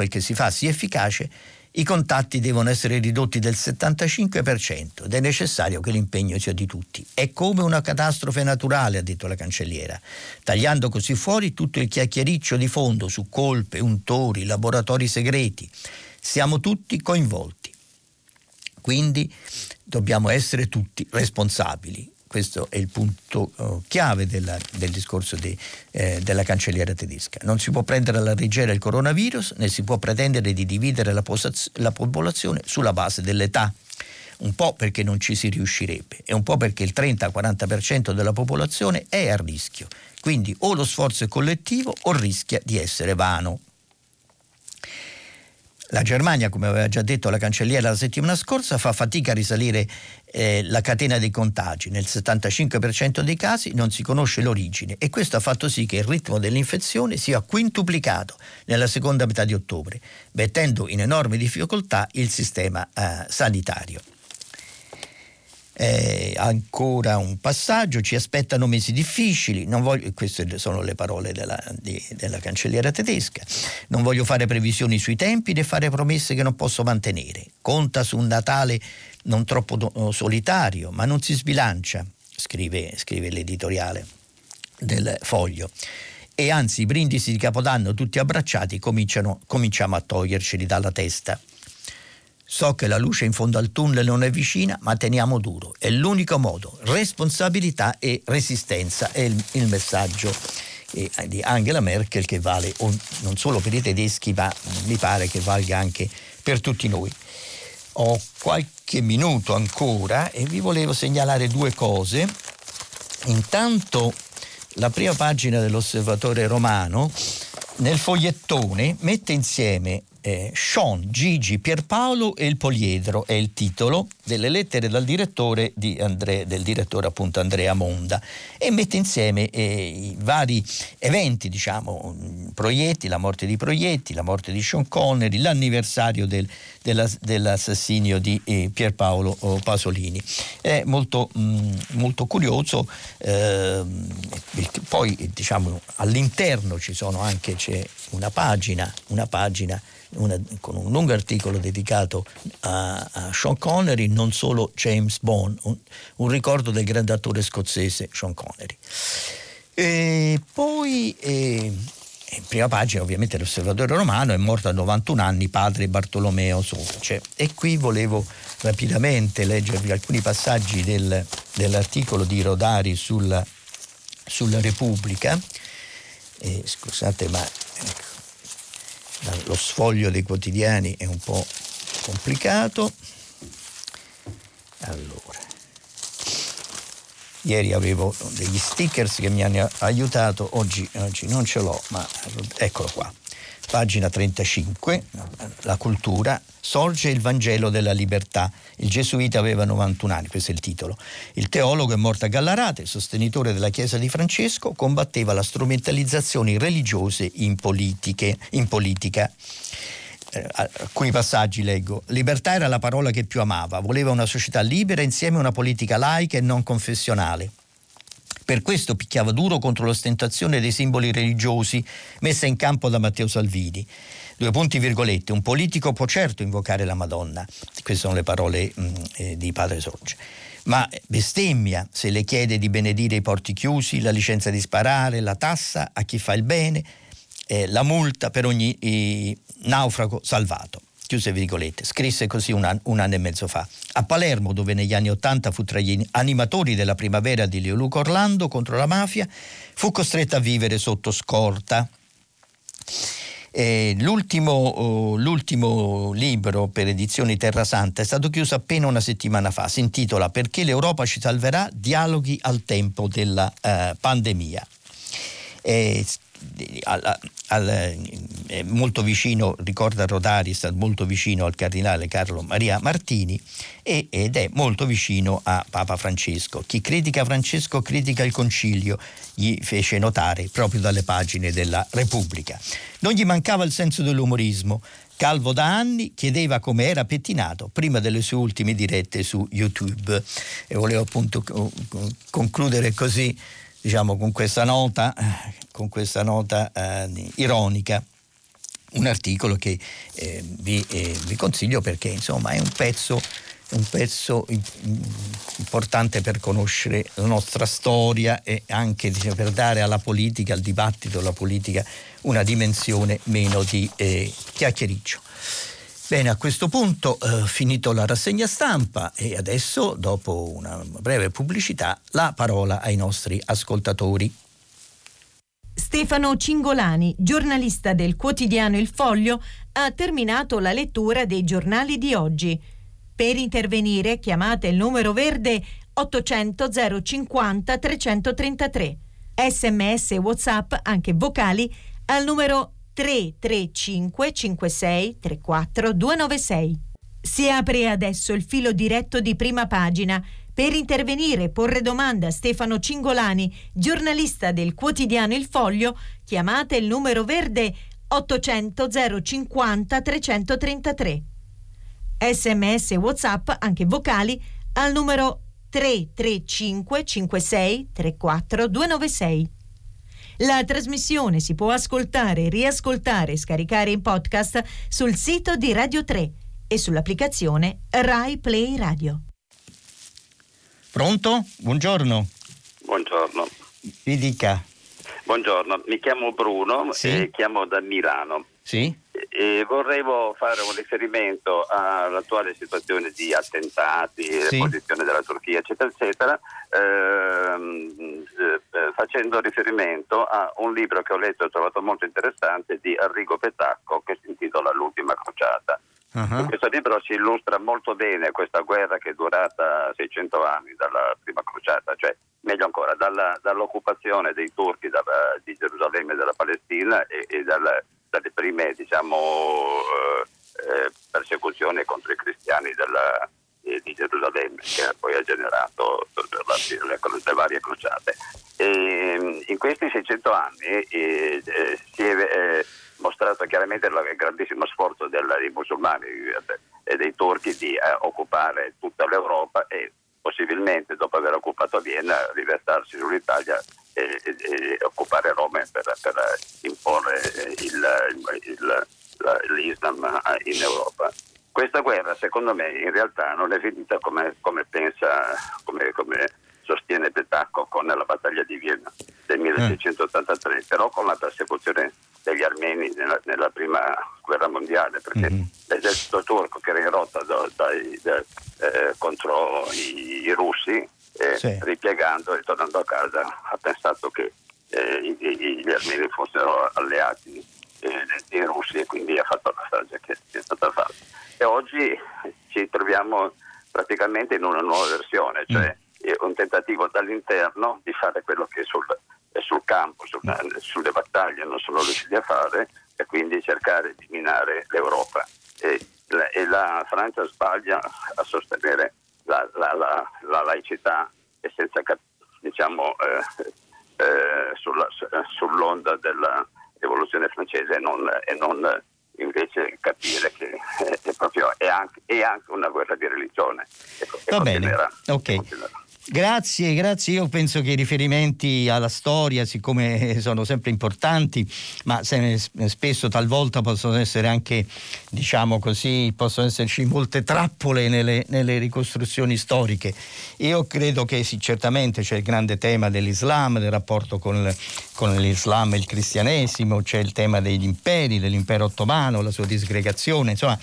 che si fa sia efficace, i contatti devono essere ridotti del 75% ed è necessario che l'impegno sia di tutti. È come una catastrofe naturale, ha detto la cancelliera, tagliando così fuori tutto il chiacchiericcio di fondo su colpe, untori, laboratori segreti. Siamo tutti coinvolti. Quindi dobbiamo essere tutti responsabili. Questo è il punto chiave del discorso della cancelliera tedesca. Non si può prendere alla leggera il coronavirus, né si può pretendere di dividere la popolazione sulla base dell'età. Un po' perché non ci si riuscirebbe e un po' perché il 30-40% della popolazione è a rischio. Quindi o lo sforzo è collettivo o rischia di essere vano. La Germania, come aveva già detto la cancelliera la settimana scorsa, fa fatica a risalire la catena dei contagi. Nel 75% dei casi non si conosce l'origine e questo ha fatto sì che il ritmo dell'infezione sia quintuplicato nella seconda metà di ottobre, mettendo in enorme difficoltà il sistema sanitario. Ancora un passaggio: ci aspettano mesi difficili, queste sono le parole della cancelliera tedesca. Non voglio fare previsioni sui tempi né fare promesse che non posso mantenere. Conta su un Natale non troppo solitario, ma non si sbilancia, scrive l'editoriale del Foglio. e anzi i brindisi di Capodanno tutti abbracciati cominciamo a toglierceli dalla testa. So che la luce in fondo al tunnel non è vicina, ma teniamo duro, è l'unico modo, responsabilità e resistenza è il messaggio di Angela Merkel, che vale non solo per i tedeschi, ma mi pare che valga anche per tutti noi. Ho qualche minuto ancora e vi volevo segnalare due cose. Intanto la prima pagina dell'Osservatore Romano nel fogliettone mette insieme Sean, Gigi, Pierpaolo e il Poliedro, è il titolo delle lettere dal direttore appunto Andrea Monda, e mette insieme i vari eventi, diciamo, Proietti, la morte di Proietti, la morte di Sean Connery, l'anniversario dell'assassinio di Pierpaolo Pasolini. È molto, molto curioso, poi diciamo all'interno c'è una pagina con un lungo articolo dedicato a Sean Connery, non solo James Bond, un ricordo del grande attore scozzese Sean Connery. E poi in prima pagina ovviamente l'Osservatore Romano, è morto a 91 anni padre Bartolomeo Soce, e qui volevo rapidamente leggervi alcuni passaggi dell'articolo di Rodari sulla Repubblica. Scusate, ma lo sfoglio dei quotidiani è un po' complicato. Allora, ieri avevo degli stickers che mi hanno aiutato, oggi non ce l'ho, ma eccolo qua. Pagina 35, la cultura, sorge il Vangelo della libertà. Il gesuita aveva 91 anni, questo è il titolo. Il teologo è morto a Gallarate, sostenitore della Chiesa di Francesco, combatteva la strumentalizzazione religiosa in politica. Alcuni passaggi leggo. Libertà era la parola che più amava, voleva una società libera insieme a una politica laica e non confessionale. Per questo picchiava duro contro l'ostentazione dei simboli religiosi messa in campo da Matteo Salvini. : un politico può certo invocare la Madonna, queste sono le parole di padre Sorge, ma bestemmia se le chiede di benedire i porti chiusi, la licenza di sparare, la tassa a chi fa il bene, la multa per ogni naufrago salvato. : scrisse così un anno e mezzo fa. A Palermo, dove negli anni '80 fu tra gli animatori della primavera di Leoluca Orlando contro la mafia, fu costretta a vivere sotto scorta. L'ultimo libro per edizioni Terra Santa è stato chiuso appena una settimana fa. Si intitola Perché l'Europa ci salverà? Dialoghi al tempo della pandemia. Molto vicino, ricorda Rodari, sta molto vicino al cardinale Carlo Maria Martini ed è molto vicino a Papa Francesco. Chi critica Francesco critica il Concilio, gli fece notare proprio dalle pagine della Repubblica. Non gli mancava il senso dell'umorismo. Calvo da anni, chiedeva come era pettinato prima delle sue ultime dirette su YouTube. E volevo appunto concludere così, diciamo, con questa nota ironica, un articolo che vi consiglio, perché insomma è un pezzo importante per conoscere la nostra storia e anche per dare alla politica, al dibattito, alla politica una dimensione meno di chiacchiericcio. Bene, a questo punto finito la rassegna stampa e adesso, dopo una breve pubblicità, la parola ai nostri ascoltatori. Stefano Cingolani, giornalista del quotidiano Il Foglio, ha terminato la lettura dei giornali di oggi. Per intervenire chiamate il numero verde 800 050 333. SMS e WhatsApp, anche vocali, al numero 335 56 34 296. Si apre adesso il filo diretto di Prima Pagina. Per intervenire e porre domanda a Stefano Cingolani, giornalista del quotidiano Il Foglio, chiamate il numero verde 800 050 333. SMS e WhatsApp, anche vocali, al numero 335 56 34 296. La trasmissione si può ascoltare, riascoltare e scaricare in podcast sul sito di Radio 3 e sull'applicazione Rai Play Radio. Pronto? Buongiorno. Buongiorno. Vi dica. Buongiorno, mi chiamo Bruno, sì? E chiamo da Milano. Sì? E vorrei fare un riferimento all'attuale situazione di attentati, sì, la posizione della Turchia, eccetera, eccetera, facendo riferimento a un libro che ho letto e ho trovato molto interessante di Arrigo Petacco, che si intitola L'ultima crociata. Uh-huh. Questo libro ci illustra molto bene questa guerra che è durata 600 anni dalla prima crociata, cioè meglio ancora dall'occupazione dei turchi di Gerusalemme e della Palestina e dalle prime, diciamo, persecuzioni contro i cristiani di Gerusalemme, che poi ha generato le varie crociate. E in questi 600 anni si è mostrato chiaramente il grandissimo sforzo dei musulmani e dei turchi di occupare tutta l'Europa e possibilmente, dopo aver occupato Vienna, riversarsi sull'Italia e occupare Roma per imporre l'Islam in Europa. Questa guerra, secondo me, in realtà non è finita come sostiene Petacco, con la battaglia di Vienna del 1683, però con la persecuzione degli armeni nella prima guerra mondiale, perché l'esercito turco che era in rotta contro i russi, sì, ripiegando e tornando a casa, ha pensato che gli armeni fossero alleati dei russi e quindi ha fatto la strage che è stata fatta. E oggi ci troviamo praticamente in una nuova versione, cioè un tentativo dall'interno di fare quello che sul campo, sulle battaglie non sono riusciti a fare, e quindi cercare di minare l'Europa. E la Francia sbaglia a sostenere la laicità, e senza sull'onda della rivoluzione francese, e non invece capire che è anche una guerra di religione. Va bene, ok. Grazie, io penso che i riferimenti alla storia, siccome sono sempre importanti, ma spesso talvolta possono essere anche, diciamo così, possono esserci molte trappole nelle ricostruzioni storiche. Io credo che sì, certamente c'è il grande tema dell'Islam, del rapporto con l'Islam e il cristianesimo, c'è il tema degli imperi, dell'impero ottomano, la sua disgregazione, insomma.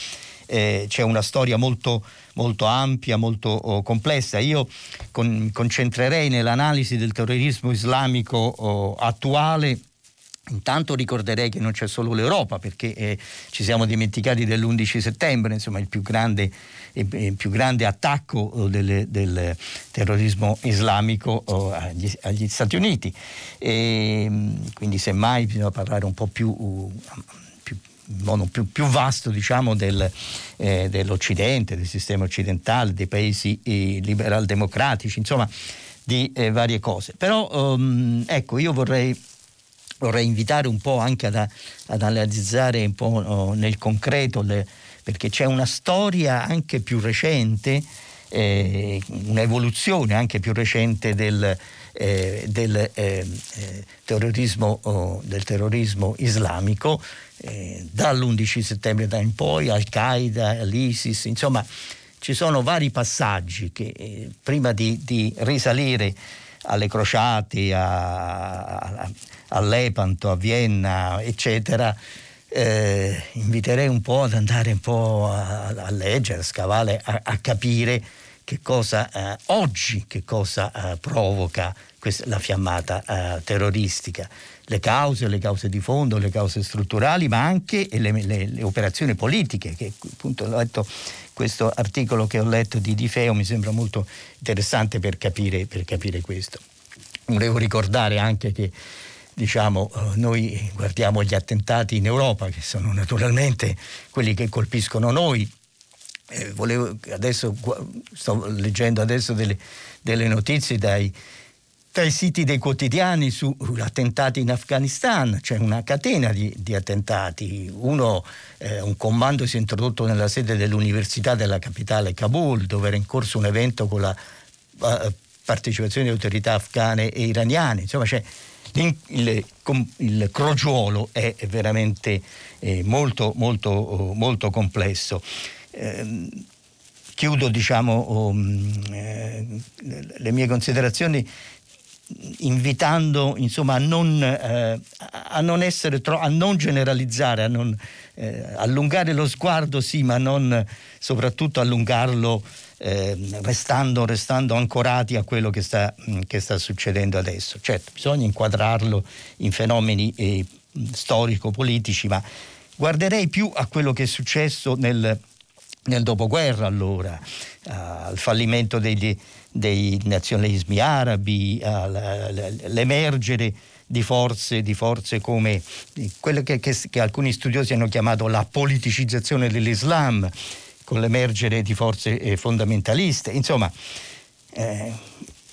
C'è una storia molto, molto ampia, molto complessa. Io concentrerei nell'analisi del terrorismo islamico attuale. Intanto ricorderei che non c'è solo l'Europa, perché ci siamo dimenticati dell'11 settembre, insomma il più grande attacco del terrorismo islamico agli Stati Uniti. E, quindi semmai bisogna parlare un po' più vasto, diciamo, dell'Occidente, del sistema occidentale, dei paesi liberal-democratici, insomma, di varie cose. Però ecco, io vorrei invitare un po' anche ad analizzare un po' nel concreto, perché c'è una storia anche più recente, un'evoluzione anche più recente del terrorismo islamico, dall'11 settembre in poi, Al-Qaeda, all'ISIS, insomma ci sono vari passaggi che prima di risalire alle crociate, a Lepanto, a Vienna, eccetera, inviterei un po' ad andare un po' a leggere, a scavare, a capire che cosa oggi provoca la fiammata terroristica, le cause di fondo, le cause strutturali, ma anche le operazioni politiche, che appunto ho letto questo articolo che ho letto di Di Feo, mi sembra molto interessante per capire questo. Volevo ricordare anche che, diciamo, noi guardiamo gli attentati in Europa, che sono naturalmente quelli che colpiscono noi. Sto leggendo adesso delle notizie dai siti dei quotidiani su attentati in Afghanistan. C'è una catena di attentati. Un comando si è introdotto nella sede dell'università della capitale Kabul, dove era in corso un evento con la partecipazione di autorità afghane e iraniane. Insomma, c'è il crogiolo è veramente molto, molto, molto complesso. Chiudo, diciamo, le mie considerazioni invitando insomma a non generalizzare, a non allungare lo sguardo, sì, ma non soprattutto allungarlo restando ancorati a quello che sta succedendo adesso. Certo, bisogna inquadrarlo in fenomeni storico-politici, ma guarderei più a quello che è successo nel dopoguerra, allora, al fallimento dei nazionalismi arabi, all'emergere di forze come quelle che alcuni studiosi hanno chiamato la politicizzazione dell'Islam, con l'emergere di forze fondamentaliste. Insomma,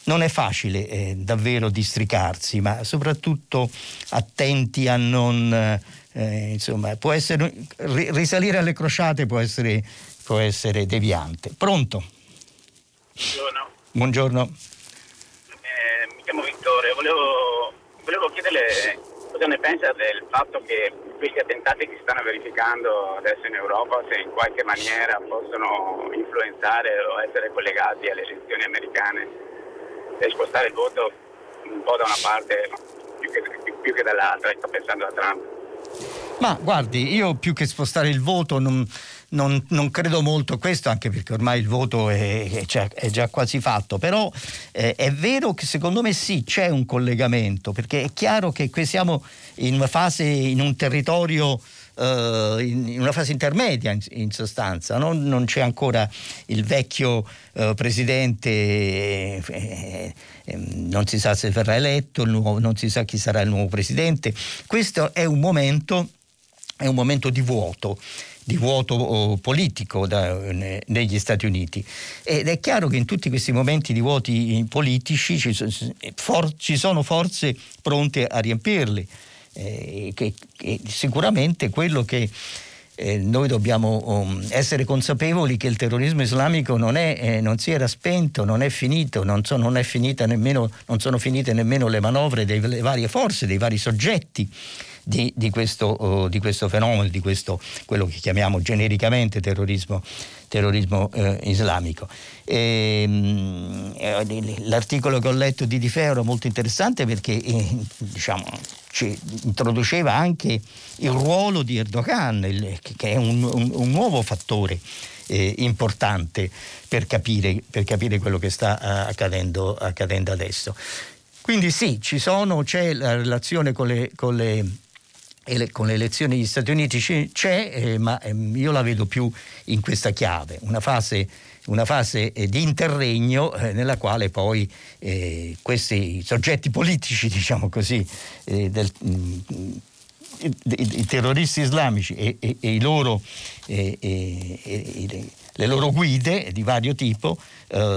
non è facile davvero districarsi, ma soprattutto attenti a non... insomma, può essere risalire alle crociate, può essere deviante. Pronto? Buongiorno. Buongiorno. Mi chiamo Vittorio, volevo chiedere cosa ne pensa del fatto che questi attentati che si stanno verificando adesso in Europa, se in qualche maniera possono influenzare o essere collegati alle elezioni americane e spostare il voto un po' da una parte più che dall'altra. Sto pensando a Trump. Ma guardi, io più che spostare il voto non credo molto a questo, anche perché ormai il voto è già quasi fatto, però è vero che secondo me sì, c'è un collegamento, perché è chiaro che qui siamo in una fase, in un territorio, in una fase intermedia in sostanza, no? Non c'è ancora il vecchio presidente, non si sa se verrà eletto, non si sa chi sarà il nuovo presidente. Questo è un momento di vuoto politico negli Stati Uniti, ed è chiaro che in tutti questi momenti di vuoti politici ci sono forze pronte a riempirli, che sicuramente quello che noi dobbiamo essere consapevoli, che il terrorismo islamico non si era spento, non è finito, non sono finite nemmeno le manovre delle varie forze, dei vari soggetti di questo fenomeno, di questo, quello che chiamiamo genericamente terrorismo islamico. L'articolo che ho letto di Di Feo era molto interessante, perché diciamo, ci introduceva anche il ruolo di Erdogan, che è un nuovo fattore importante per capire quello che sta accadendo adesso. Quindi sì, c'è la relazione con le elezioni degli Stati Uniti, ma io la vedo più in questa chiave, una fase di interregno nella quale poi questi soggetti politici, diciamo così, i terroristi islamici e i loro... le loro guide di vario tipo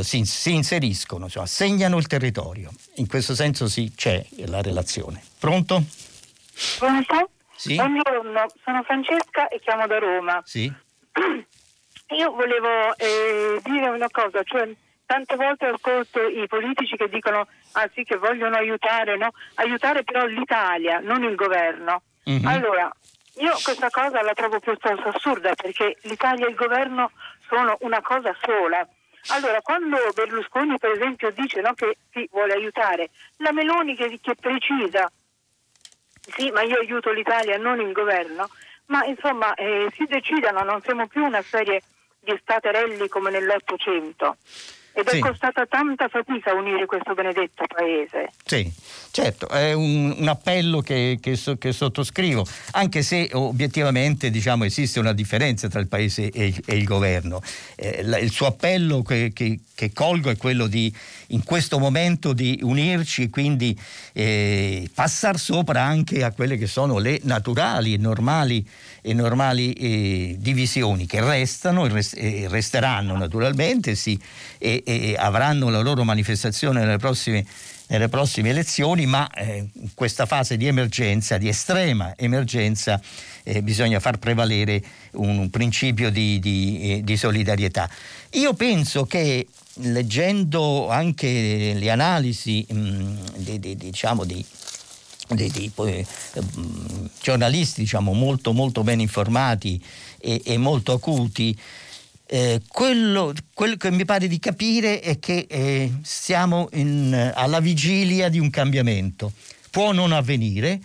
si inseriscono, cioè segnano il territorio. In questo senso sì, c'è la relazione. Pronto? Pronto? Sì? Buongiorno, sono Francesca e chiamo da Roma. Sì. Io volevo dire una cosa, cioè tante volte ascolto i politici che dicono sì, che vogliono aiutare, no? Aiutare però l'Italia, non il governo. Mm-hmm. Allora, io questa cosa la trovo piuttosto assurda, perché l'Italia e il governo sono una cosa sola. Allora, quando Berlusconi per esempio dice, no, che si vuole aiutare, la Meloni che precisa, sì, ma io aiuto l'Italia, non il governo, ma insomma si decidano, non siamo più una serie di staterelli come nell'Ottocento. Ed è costata tanta fatica unire questo benedetto paese. Sì, certo, è un appello che sottoscrivo, anche se obiettivamente, diciamo, esiste una differenza tra il paese e il governo. Il suo appello che colgo è quello di, in questo momento, di unirci e quindi passar sopra anche a quelle che sono le naturali e normali divisioni che restano e resteranno naturalmente, sì, e avranno la loro manifestazione nelle prossime elezioni, ma in questa fase di emergenza, di estrema emergenza, bisogna far prevalere un principio di solidarietà. Io penso che, leggendo anche le analisi dei giornalisti, diciamo, molto molto ben informati e molto acuti, Quello che mi pare di capire è che siamo alla vigilia di un cambiamento. Può non avvenire,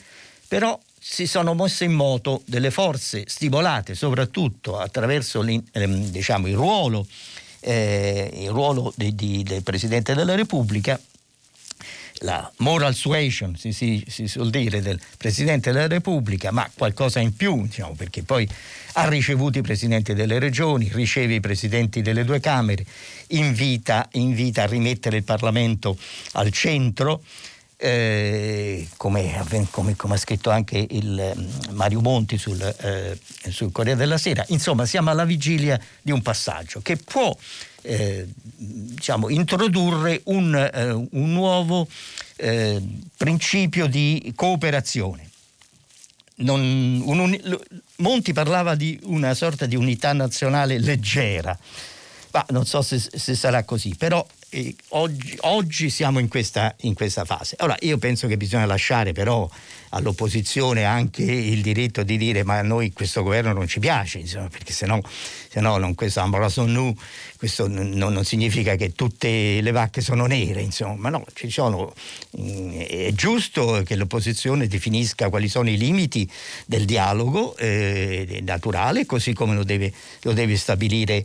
però si sono mosse in moto delle forze stimolate soprattutto attraverso il ruolo del Presidente della Repubblica, la moral suasion si suol dire, del Presidente della Repubblica, ma qualcosa in più, perché poi ha ricevuto i Presidenti delle Regioni, riceve i Presidenti delle due Camere, invita a rimettere il Parlamento al centro, come ha scritto anche Mario Monti sul Corriere della Sera. Insomma, siamo alla vigilia di un passaggio che può introdurre un nuovo principio di cooperazione. Monti parlava di una sorta di unità nazionale leggera, ma non so se sarà così, però oggi siamo in questa fase. Allora, io penso che bisogna lasciare però all'opposizione anche il diritto di dire ma a noi questo governo non ci piace, perché se no questo non significa che tutte le vacche sono nere, è giusto che l'opposizione definisca quali sono i limiti del dialogo naturale, così come lo deve stabilire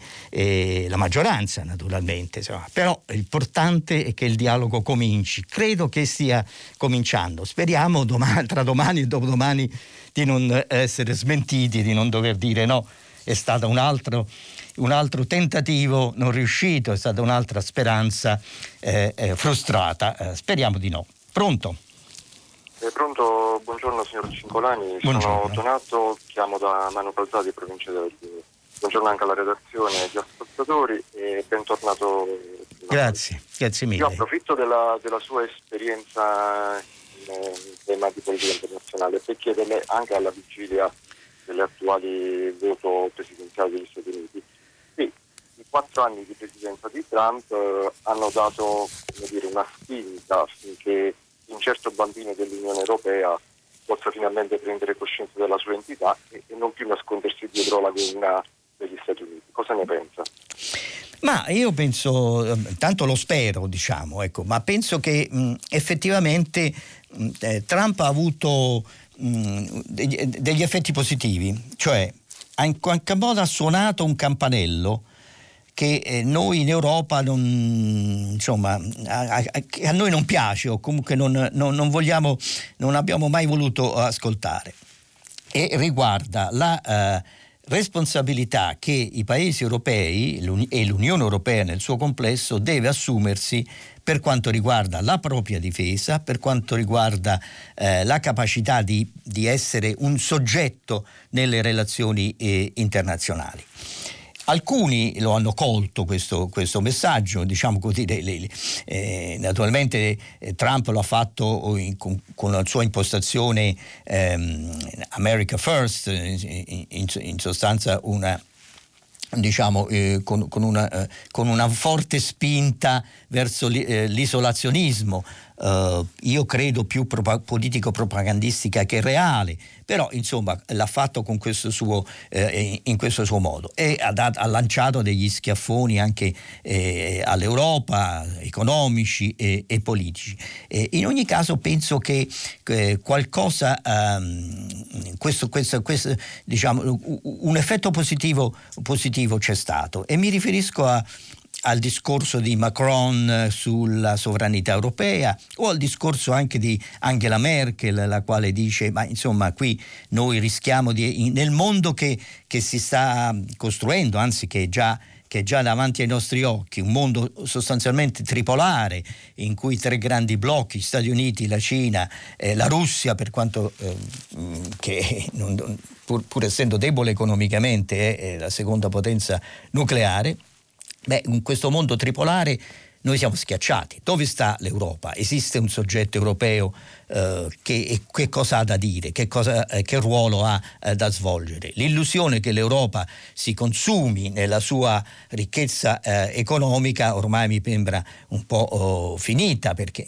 la maggioranza naturalmente, però l'importante è che il dialogo cominci. Credo che stia cominciando, speriamo tra domani e dopodomani di non essere smentiti, di non dover dire no, è stato un altro tentativo non riuscito, è stata un'altra speranza frustrata. Speriamo di no. Pronto? Pronto, buongiorno signor Cingolani, buongiorno. Sono Donato, chiamo da Manopalzati, provincia della Virginia. Buongiorno anche alla redazione e agli ascoltatori e bentornato. Grazie mille. Io approfitto della sua esperienza in tema di politica internazionale per chiederle, anche alla vigilia delle attuali voto presidenziali degli Stati Uniti, sì, i 4 anni di presidenza di Trump hanno dato una spinta affinché un certo bambino dell'Unione Europea possa finalmente prendere coscienza della sua entità e non più nascondersi dietro la gonna degli Stati Uniti. Cosa ne pensa? Ma io penso, tanto lo spero, ma penso che effettivamente Trump ha avuto degli effetti positivi, cioè in qualche modo ha suonato un campanello che noi in Europa a noi non piace, o comunque non abbiamo mai voluto ascoltare, e riguarda la responsabilità che i paesi europei e l'Unione Europea nel suo complesso deve assumersi per quanto riguarda la propria difesa, per quanto riguarda la capacità di essere un soggetto nelle relazioni internazionali. Alcuni lo hanno colto questo messaggio, naturalmente Trump lo ha fatto con la sua impostazione America First, in sostanza con una forte spinta verso l'isolazionismo, io credo più politico-propagandistica che reale, però l'ha fatto con questo suo, in questo suo modo, e ha lanciato degli schiaffoni anche all'Europa, economici e politici. In ogni caso penso che un effetto positivo c'è stato, e mi riferisco al discorso di Macron sulla sovranità europea, o al discorso anche di Angela Merkel, la quale dice qui noi rischiamo nel mondo che si sta costruendo, anzi che è già davanti ai nostri occhi, un mondo sostanzialmente tripolare in cui 3 grandi blocchi, gli Stati Uniti, la Cina e la Russia, per quanto pur essendo debole economicamente è la seconda potenza nucleare. In questo mondo tripolare noi siamo schiacciati. Dove sta l'Europa? Esiste un soggetto europeo? Che cosa ha da dire? Che ruolo ha da svolgere? L'illusione che l'Europa si consumi nella sua ricchezza economica ormai mi sembra un po' finita, perché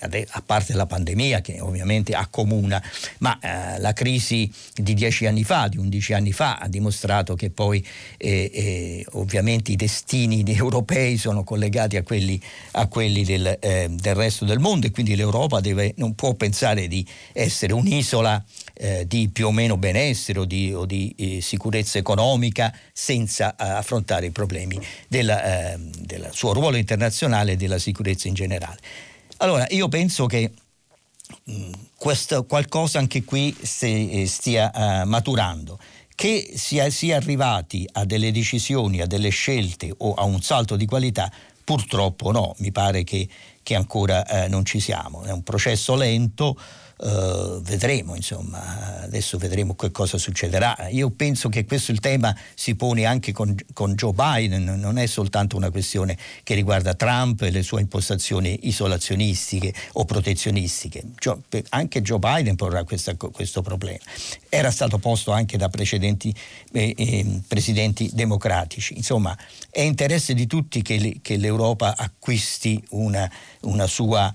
a parte la pandemia che ovviamente accomuna, ma la crisi di 10 anni fa, di 11 anni fa, ha dimostrato che poi ovviamente i destini europei sono collegati a quelli del resto del mondo, e quindi l'Europa non può pensare di essere un'isola di più o meno benessere o di sicurezza economica senza affrontare i problemi del suo ruolo internazionale e della sicurezza in generale. Allora io penso che questo qualcosa anche qui stia maturando, che si è arrivati a delle decisioni, a delle scelte o a un salto di qualità, purtroppo no, mi pare che ancora non ci siamo. È un processo lento, vedremo, insomma, adesso vedremo che cosa succederà. Io penso che questo il tema si pone anche con Joe Biden, non è soltanto una questione che riguarda Trump e le sue impostazioni isolazionistiche o protezionistiche. Anche Joe Biden porrà questo problema, era stato posto anche da precedenti presidenti democratici. Insomma, è interesse di tutti che l'Europa acquisti una sua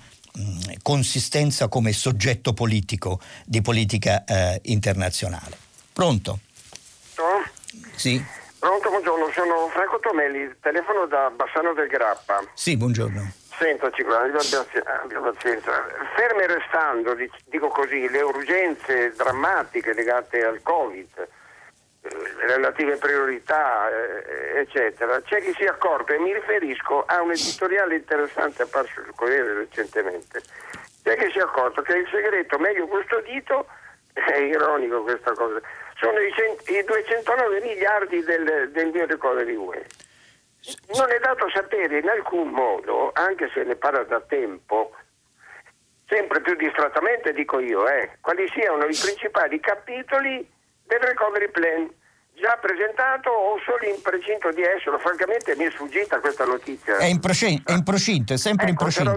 consistenza come soggetto politico di politica internazionale. Pronto? Pronto? Sì. Pronto, buongiorno, sono Franco Tomelli, telefono da Bassano del Grappa. Sì, buongiorno. Sento Cingolani, abbia pazienza. Ferme restando, dico così, le urgenze drammatiche legate al Covid, relative priorità, eccetera, c'è chi si è accorto, e mi riferisco a un editoriale interessante apparso sul Corriere recentemente, c'è chi si è accorto che il segreto meglio custodito, è ironico questa cosa, sono i 209 miliardi del New Recovery UE. Non è dato sapere in alcun modo, anche se ne parla da tempo, sempre più distrattamente dico io, quali siano i principali capitoli del recovery plan già presentato o solo in precinto di esserlo. Francamente mi è sfuggita questa notizia. È in procinto, è sempre in procinto.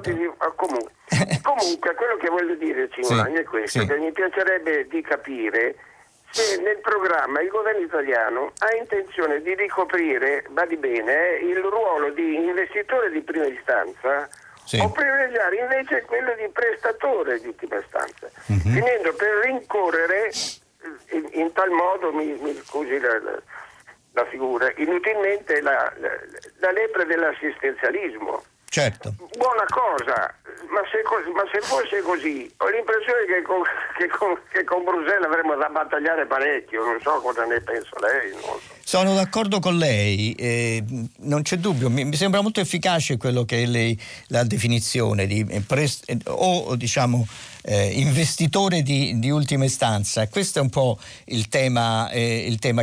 Comunque quello che voglio dire, Cingolani, sì, è questo, sì, che mi piacerebbe di capire se nel programma il governo italiano ha intenzione di ricoprire, badi bene, il ruolo di investitore di prima istanza, sì, o privilegiare invece quello di prestatore di ultima istanza, finendo per rincorrere in tal modo, mi scusi la figura, inutilmente la lepre dell'assistenzialismo. Certo. Buona cosa, ma se fosse così, ho l'impressione che con Bruxelles avremmo da battagliare parecchio, non so cosa ne pensa lei. Sono d'accordo con lei, non c'è dubbio, mi sembra molto efficace quello che è la definizione di investitore di ultima istanza. Questo è un po' il tema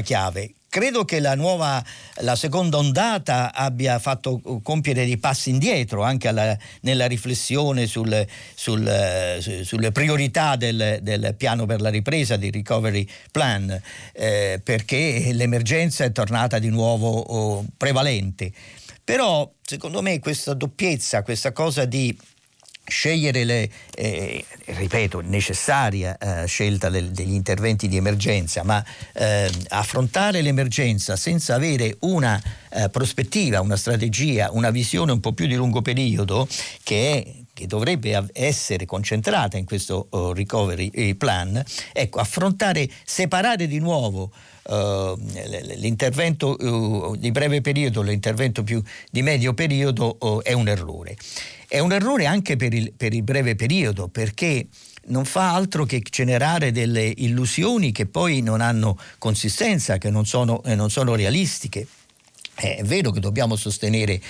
chiave. Credo che la seconda ondata abbia fatto compiere dei passi indietro anche nella riflessione sulle priorità del piano per la ripresa, di recovery plan, perché l'emergenza è tornata di nuovo prevalente. Però secondo me questa doppiezza, questa cosa di scegliere le necessaria scelta degli interventi di emergenza, ma affrontare l'emergenza senza avere una prospettiva, una strategia, una visione un po' più di lungo periodo che dovrebbe essere concentrata in questo recovery plan, ecco, separare di nuovo l'intervento di breve periodo, l'intervento più di medio periodo, è un errore. È un errore anche per il breve periodo, perché non fa altro che generare delle illusioni che poi non hanno consistenza, che non sono realistiche. È vero che dobbiamo sostenere,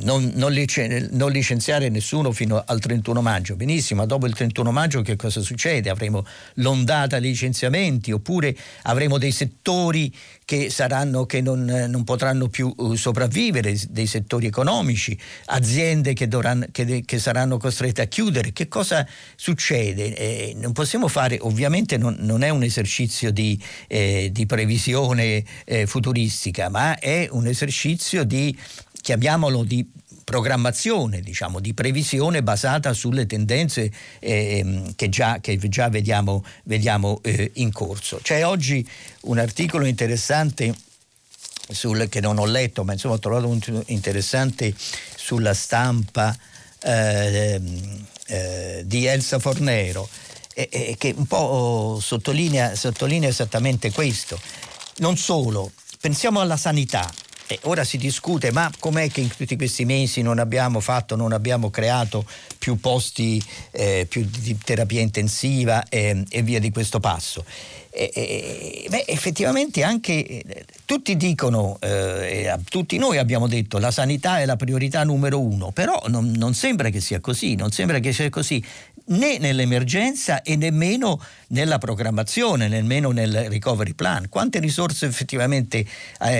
non licenziare nessuno fino al 31 maggio, benissimo, ma dopo il 31 maggio che cosa succede? Avremo l'ondata di licenziamenti, oppure avremo dei settori che non potranno più sopravvivere, dei settori economici, aziende che saranno costrette a chiudere. Che cosa succede? Non possiamo fare, ovviamente non è un esercizio di previsione futuristica, ma è un esercizio di, chiamiamolo, di programmazione, diciamo, di previsione basata sulle tendenze che già vediamo in corso. C'è oggi un articolo interessante che non ho letto, ma insomma ho trovato interessante sulla Stampa di Elsa Fornero, che un po' sottolinea esattamente questo. Non solo, pensiamo alla sanità. Ora si discute, ma com'è che in tutti questi mesi non abbiamo creato più posti, più di terapia intensiva e via di questo passo. Effettivamente anche tutti dicono, tutti noi abbiamo detto, la sanità è la priorità numero uno, però non sembra che sia così, non sembra che sia così né nell'emergenza e nemmeno nella programmazione, nemmeno nel recovery plan. Quante risorse effettivamente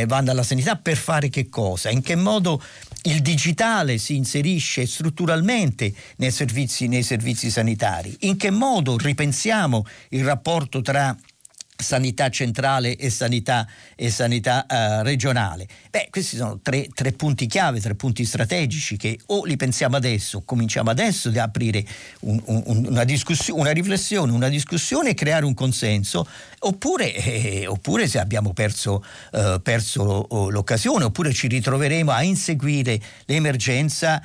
vanno alla sanità, per fare che cosa? In che modo il digitale si inserisce strutturalmente nei servizi sanitari? In che modo ripensiamo il rapporto tra sanità centrale e sanità regionale? Questi sono tre punti chiave, tre punti strategici che o li pensiamo adesso, cominciamo adesso ad aprire una riflessione e creare un consenso, oppure se abbiamo perso l'occasione, oppure ci ritroveremo a inseguire l'emergenza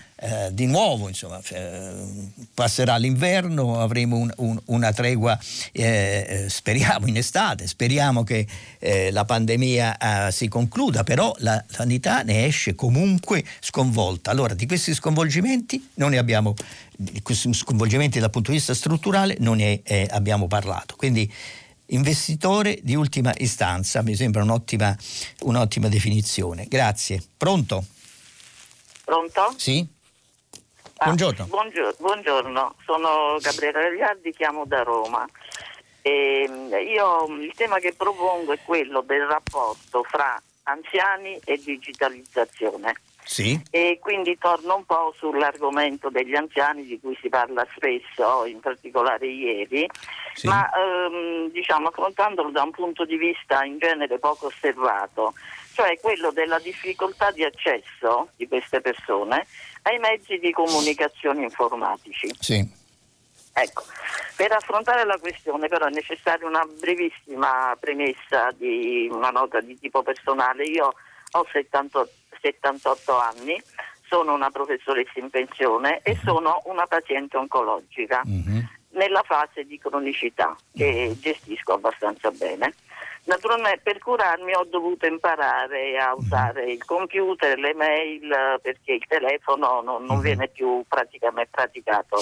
di nuovo, insomma, passerà l'inverno, avremo una tregua, speriamo in estate, speriamo che la pandemia si concluda, però la sanità ne esce comunque sconvolta. Allora, di questi sconvolgimenti dal punto di vista strutturale non ne abbiamo parlato, quindi investitore di ultima istanza mi sembra un'ottima definizione. Grazie. Pronto? Sì. Buongiorno, sono Gabriele Gagliardi, chiamo da Roma. Io il tema che propongo è quello del rapporto fra anziani e digitalizzazione. Sì. E quindi torno un po' sull'argomento degli anziani, di cui si parla spesso, in particolare ieri, sì. Ma affrontandolo da un punto di vista in genere poco osservato, cioè quello della difficoltà di accesso di queste persone ai mezzi di comunicazione informatici. Sì. Ecco, per affrontare la questione però è necessaria una brevissima premessa di una nota di tipo personale. Io ho 78 anni, sono una professoressa in pensione e sono una paziente oncologica nella fase di cronicità che gestisco abbastanza bene. Naturalmente per curarmi ho dovuto imparare a usare il computer, le mail, perché il telefono non viene più praticato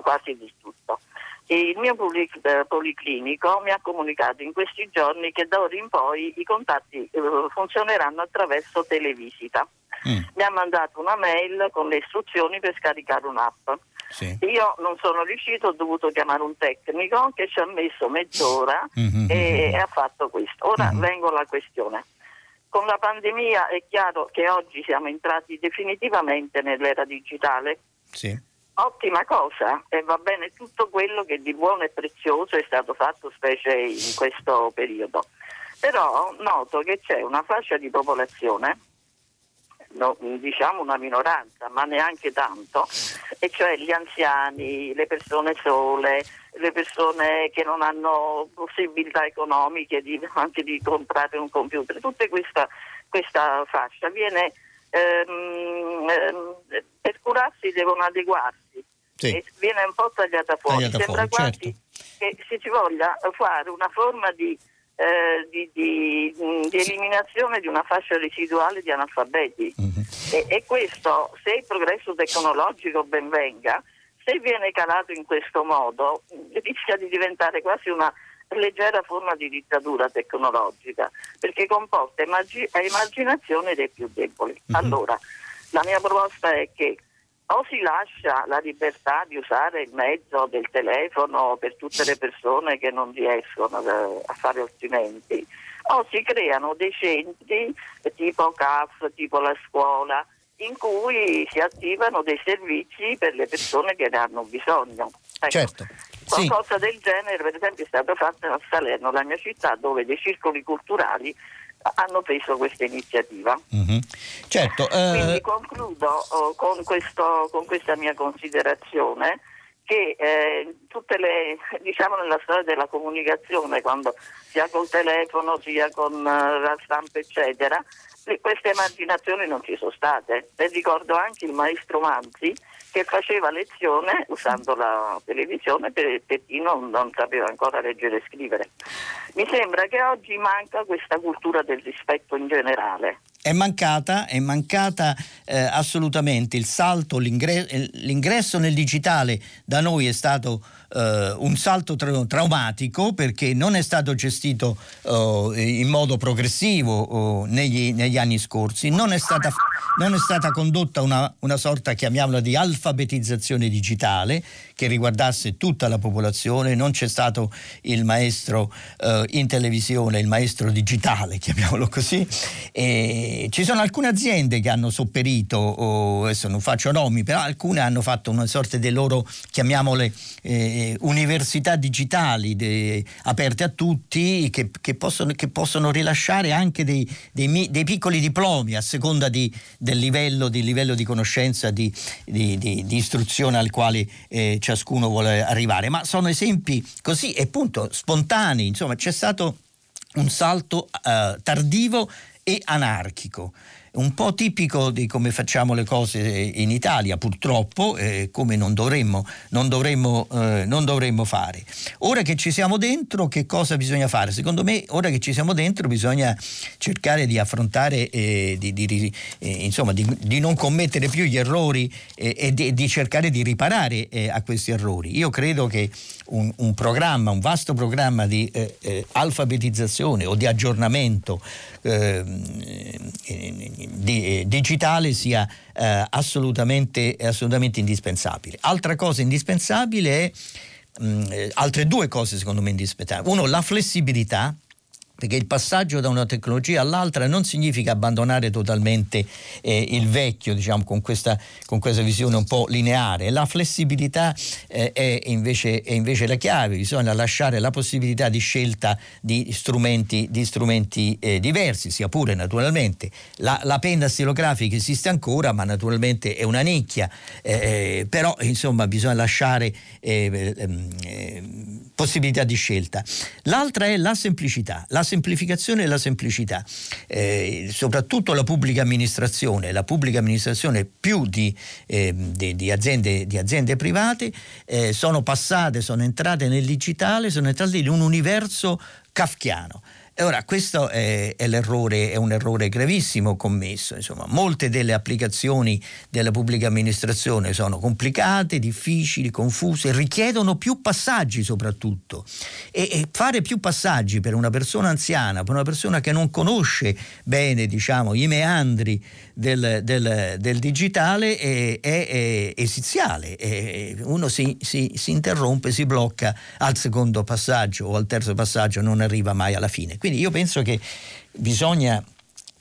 quasi di tutto. E il mio policlinico mi ha comunicato in questi giorni che da ora in poi i contatti funzioneranno attraverso televisita. Mi ha mandato una mail con le istruzioni per scaricare un'app. Sì. Io non sono riuscito, ho dovuto chiamare un tecnico che ci ha messo mezz'ora e ha fatto questo. Ora vengo alla questione. Con la pandemia è chiaro che oggi siamo entrati definitivamente nell'era digitale. Sì. Ottima cosa, e va bene tutto quello che di buono e prezioso è stato fatto, specie in questo periodo. Però noto che c'è una fascia di popolazione, diciamo una minoranza, ma neanche tanto, e cioè gli anziani, le persone sole, le persone che non hanno possibilità economiche anche di comprare un computer. Tutta questa fascia viene... per curarsi devono adeguarsi, sì. E viene un po' tagliata fuori. Sembra quasi, certo, che si voglia fare una forma di eliminazione di una fascia residuale di analfabeti. E questo, se il progresso tecnologico ben venga, se viene calato in questo modo rischia di diventare quasi una leggera forma di dittatura tecnologica, perché comporta emarginazione dei più deboli. Allora, la mia proposta è che o si lascia la libertà di usare il mezzo del telefono per tutte le persone che non riescono a fare altrimenti, o si creano dei centri tipo CAF, tipo la scuola, in cui si attivano dei servizi per le persone che ne hanno bisogno. Ecco. Certo. Qualcosa sì. Del genere, per esempio, è stato fatto a Salerno, la mia città, dove dei circoli culturali hanno preso questa iniziativa. Certo. Quindi concludo con questa mia considerazione che nella storia della comunicazione, quando sia col telefono, sia con la stampa, eccetera, queste emarginazioni non ci sono state. E ricordo anche il maestro Manzi che faceva lezione usando la televisione per chi non sapeva ancora leggere e scrivere. Mi sembra che oggi manca questa cultura del rispetto in generale. È mancata assolutamente. Il salto, l'ingresso nel digitale da noi è stato un salto traumatico, perché non è stato gestito in modo progressivo negli anni scorsi, non è stata condotta una sorta, chiamiamola, di alfabetizzazione digitale che riguardasse tutta la popolazione. Non c'è stato il maestro in televisione, il maestro digitale, chiamiamolo così. E ci sono alcune aziende che hanno sopperito, adesso non faccio nomi, però alcune hanno fatto una sorta di loro, chiamiamole, università digitali aperte a tutti, che possono rilasciare anche dei piccoli diplomi a seconda del livello di conoscenza, di istruzione al quale ciascuno vuole arrivare. Ma sono esempi così, e punto, spontanei. Insomma, c'è stato un salto tardivo e anarchico, un po' tipico di come facciamo le cose in Italia, purtroppo, come non dovremmo fare. Ora che ci siamo dentro, che cosa bisogna fare? Secondo me, ora che ci siamo dentro, bisogna cercare di affrontare, di non commettere più gli errori e di cercare di riparare a questi errori. Io credo che un vasto programma di alfabetizzazione o di aggiornamento digitale sia assolutamente indispensabile. Altra cosa indispensabile è altre due cose secondo me indispensabili. Uno, la flessibilità, perché il passaggio da una tecnologia all'altra non significa abbandonare totalmente il vecchio, diciamo, con questa visione un po' lineare. La flessibilità è invece la chiave. Bisogna lasciare la possibilità di scelta di strumenti diversi, sia pure naturalmente la penna stilografica esiste ancora, ma naturalmente è una nicchia, però insomma bisogna lasciare possibilità di scelta. L'altra è la semplicità, la semplificazione e la semplicità, soprattutto la pubblica amministrazione più di aziende private sono entrate nel digitale, sono entrate in un universo kafkiano. E ora questo è un errore gravissimo commesso. Insomma, molte delle applicazioni della pubblica amministrazione sono complicate, difficili, confuse, richiedono più passaggi soprattutto. E fare più passaggi per una persona anziana, per una persona che non conosce bene, diciamo, i meandri del digitale è esiziale. Uno si interrompe, si blocca al secondo passaggio o al terzo passaggio, non arriva mai alla fine. Quindi io penso che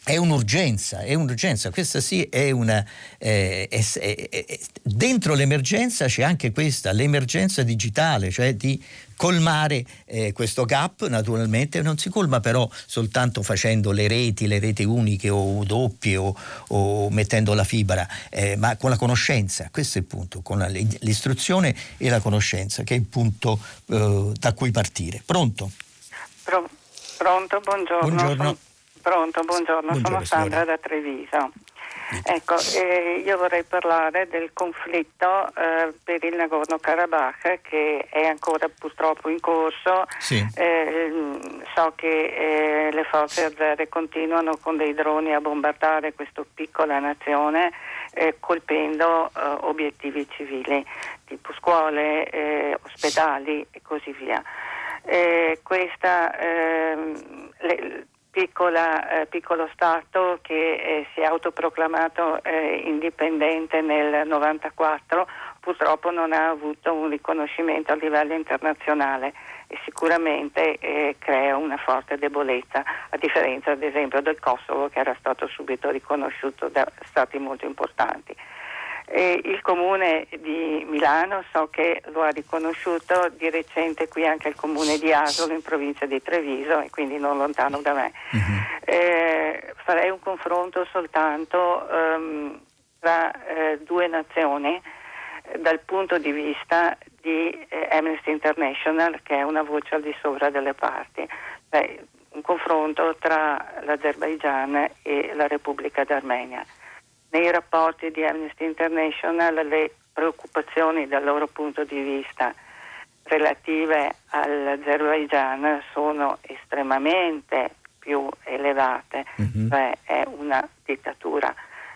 è un'urgenza, questa sì è una... dentro l'emergenza c'è anche questa, l'emergenza digitale, cioè di colmare questo gap. Naturalmente non si colma però soltanto facendo le reti uniche o doppie o mettendo la fibra, ma con la conoscenza. Questo è il punto, con l'istruzione e la conoscenza, che è il punto da cui partire. Pronto, buongiorno. Buongiorno. Sono Sandra da Treviso. Ecco, io vorrei parlare del conflitto per il Nagorno-Karabakh, che è ancora purtroppo in corso. Sì. So che le forze azere continuano con dei droni a bombardare questa piccola nazione, colpendo obiettivi civili, tipo scuole, ospedali e così via. Questa piccolo Stato che si è autoproclamato indipendente nel 1994 purtroppo non ha avuto un riconoscimento a livello internazionale e sicuramente crea una forte debolezza, a differenza ad esempio del Kosovo, che era stato subito riconosciuto da stati molto importanti. Il comune di Milano so che lo ha riconosciuto di recente, qui anche il comune di Asolo in provincia di Treviso, e quindi non lontano da me. Mm-hmm. Farei un confronto soltanto tra due nazioni dal punto di vista di Amnesty International, che è una voce al di sopra delle parti. Beh, un confronto tra l'Azerbaigian e la Repubblica d'Armenia. Nei rapporti di Amnesty International le preoccupazioni dal loro punto di vista relative all'Azerbaigian sono estremamente più elevate, cioè è una dittatura,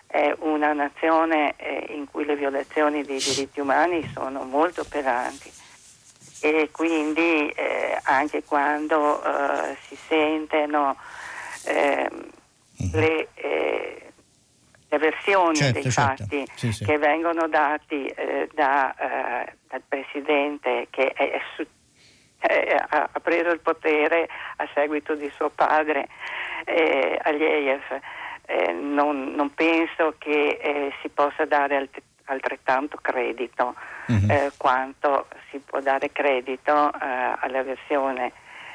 è una nazione in cui le violazioni dei diritti umani sono molto pesanti, e quindi anche quando si sentono le versioni fatti che vengono dati dal presidente che ha preso il potere a seguito di suo padre Aliyev, non penso che si possa dare altrettanto credito quanto si può dare credito alla versione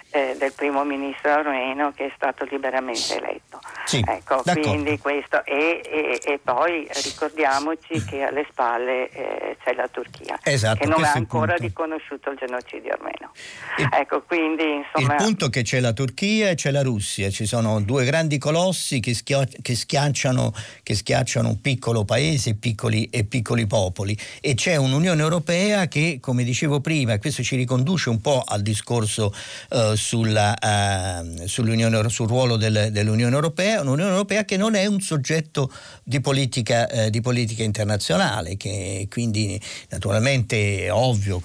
del primo ministro armeno, che è stato liberamente eletto. Quindi questo e poi ricordiamoci che alle spalle c'è la Turchia, che non ha ancora riconosciuto il genocidio armeno. Quindi insomma il punto è che c'è la Turchia e c'è la Russia, ci sono due grandi colossi che schiacciano un piccolo paese e piccoli popoli, e c'è un'Unione Europea che, come dicevo prima, questo ci riconduce un po' al discorso sul ruolo dell'Unione Europea, un'Unione Europea che non è un soggetto di politica internazionale, che quindi naturalmente è ovvio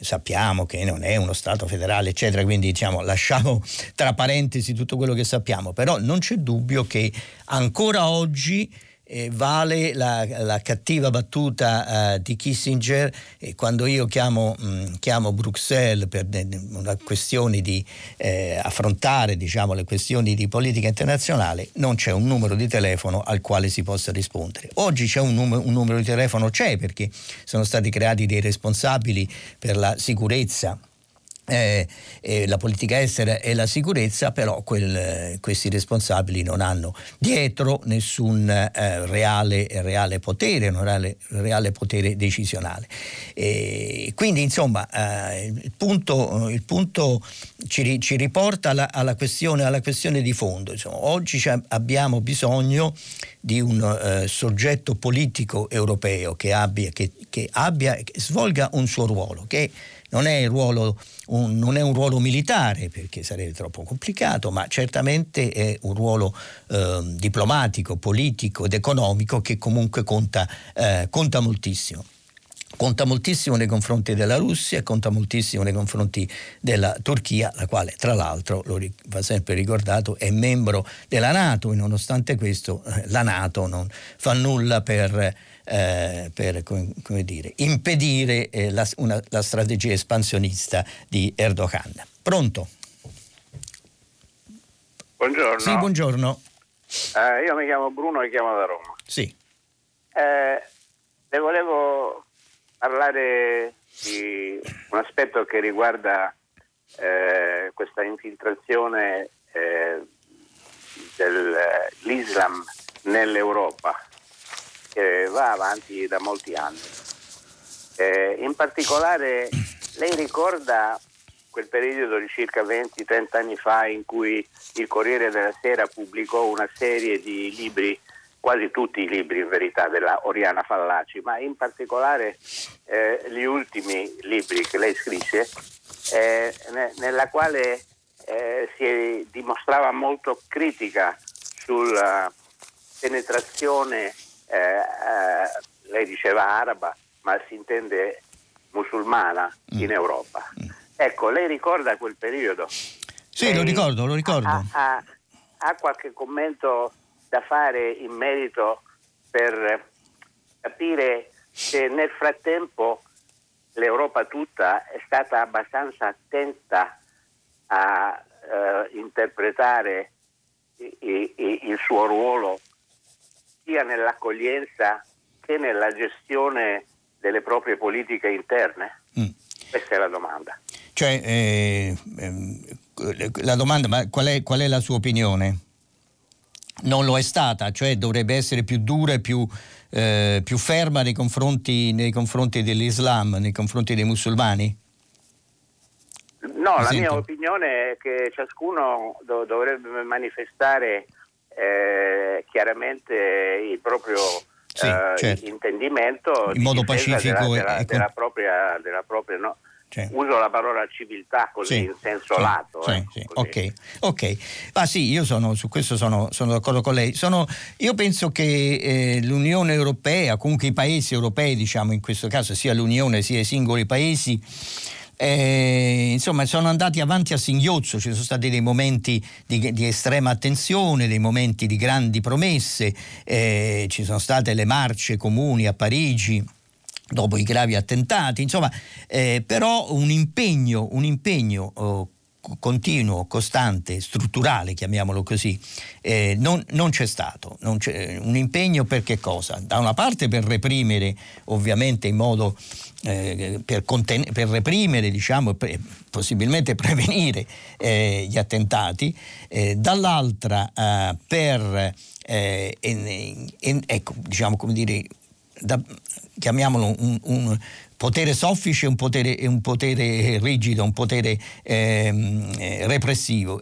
sappiamo che non è uno Stato federale, eccetera, quindi diciamo lasciamo tra parentesi tutto quello che sappiamo, però non c'è dubbio che ancora oggi vale la cattiva battuta di Kissinger, quando io chiamo Bruxelles per una questione di affrontare le questioni di politica internazionale, non c'è un numero di telefono al quale si possa rispondere. Oggi c'è un numero di telefono, c'è, perché sono stati creati dei responsabili per la sicurezza, la politica estera e la sicurezza, però questi responsabili non hanno dietro nessun reale potere, un reale potere decisionale, quindi insomma il punto ci riporta alla questione di fondo. Insomma, oggi abbiamo bisogno di un soggetto politico europeo che svolga un suo ruolo, che non è un ruolo militare, perché sarebbe troppo complicato, ma certamente è un ruolo diplomatico, politico ed economico, che comunque conta moltissimo. Conta moltissimo nei confronti della Russia, conta moltissimo nei confronti della Turchia, la quale tra l'altro, va sempre ricordato, è membro della NATO, e nonostante questo la NATO non fa nulla per impedire la strategia espansionista di Erdogan. Pronto? Buongiorno. Sì, buongiorno. Io mi chiamo Bruno e chiamo da Roma. Sì. Le volevo parlare di un aspetto che riguarda questa infiltrazione dell'Islam nell'Europa, che va avanti da molti anni. In particolare, lei ricorda quel periodo di circa 20-30 anni fa in cui il Corriere della Sera pubblicò una serie di libri, quasi tutti i libri in verità della Oriana Fallaci, ma in particolare gli ultimi libri che lei scrisse, nella quale si dimostrava molto critica sulla penetrazione, lei diceva araba, ma si intende musulmana in Europa. Ecco, lei ricorda quel periodo? Sì, lei lo ricordo. Ha qualche commento da fare in merito, per capire se nel frattempo l'Europa tutta è stata abbastanza attenta a interpretare il suo ruolo sia nell'accoglienza che nella gestione delle proprie politiche interne? Questa è la domanda. Cioè, la domanda, ma qual è la sua opinione? Non lo è stata, cioè dovrebbe essere più dura e più ferma nei confronti dell'Islam, nei confronti dei musulmani? No, la mia opinione è che ciascuno dovrebbe manifestare chiaramente il proprio intendimento in modo pacifico della propria no? Uso la parola civiltà così in senso lato. Ok. Ah sì, io sono d'accordo con lei. Io penso che l'Unione Europea, comunque i paesi europei, diciamo in questo caso sia l'Unione sia i singoli paesi, insomma sono andati avanti a singhiozzo. Ci sono stati dei momenti di estrema attenzione, dei momenti di grandi promesse, ci sono state le marce comuni a Parigi dopo i gravi attentati, insomma, però un impegno continuo, costante, strutturale, chiamiamolo così, non c'è stato. Non c'è un impegno per che cosa? Da una parte per reprimere, ovviamente in modo per reprimere, diciamo, possibilmente prevenire gli attentati, dall'altra per ecco, diciamo, come dire, chiamiamolo un potere soffice, un potere rigido, un potere repressivo.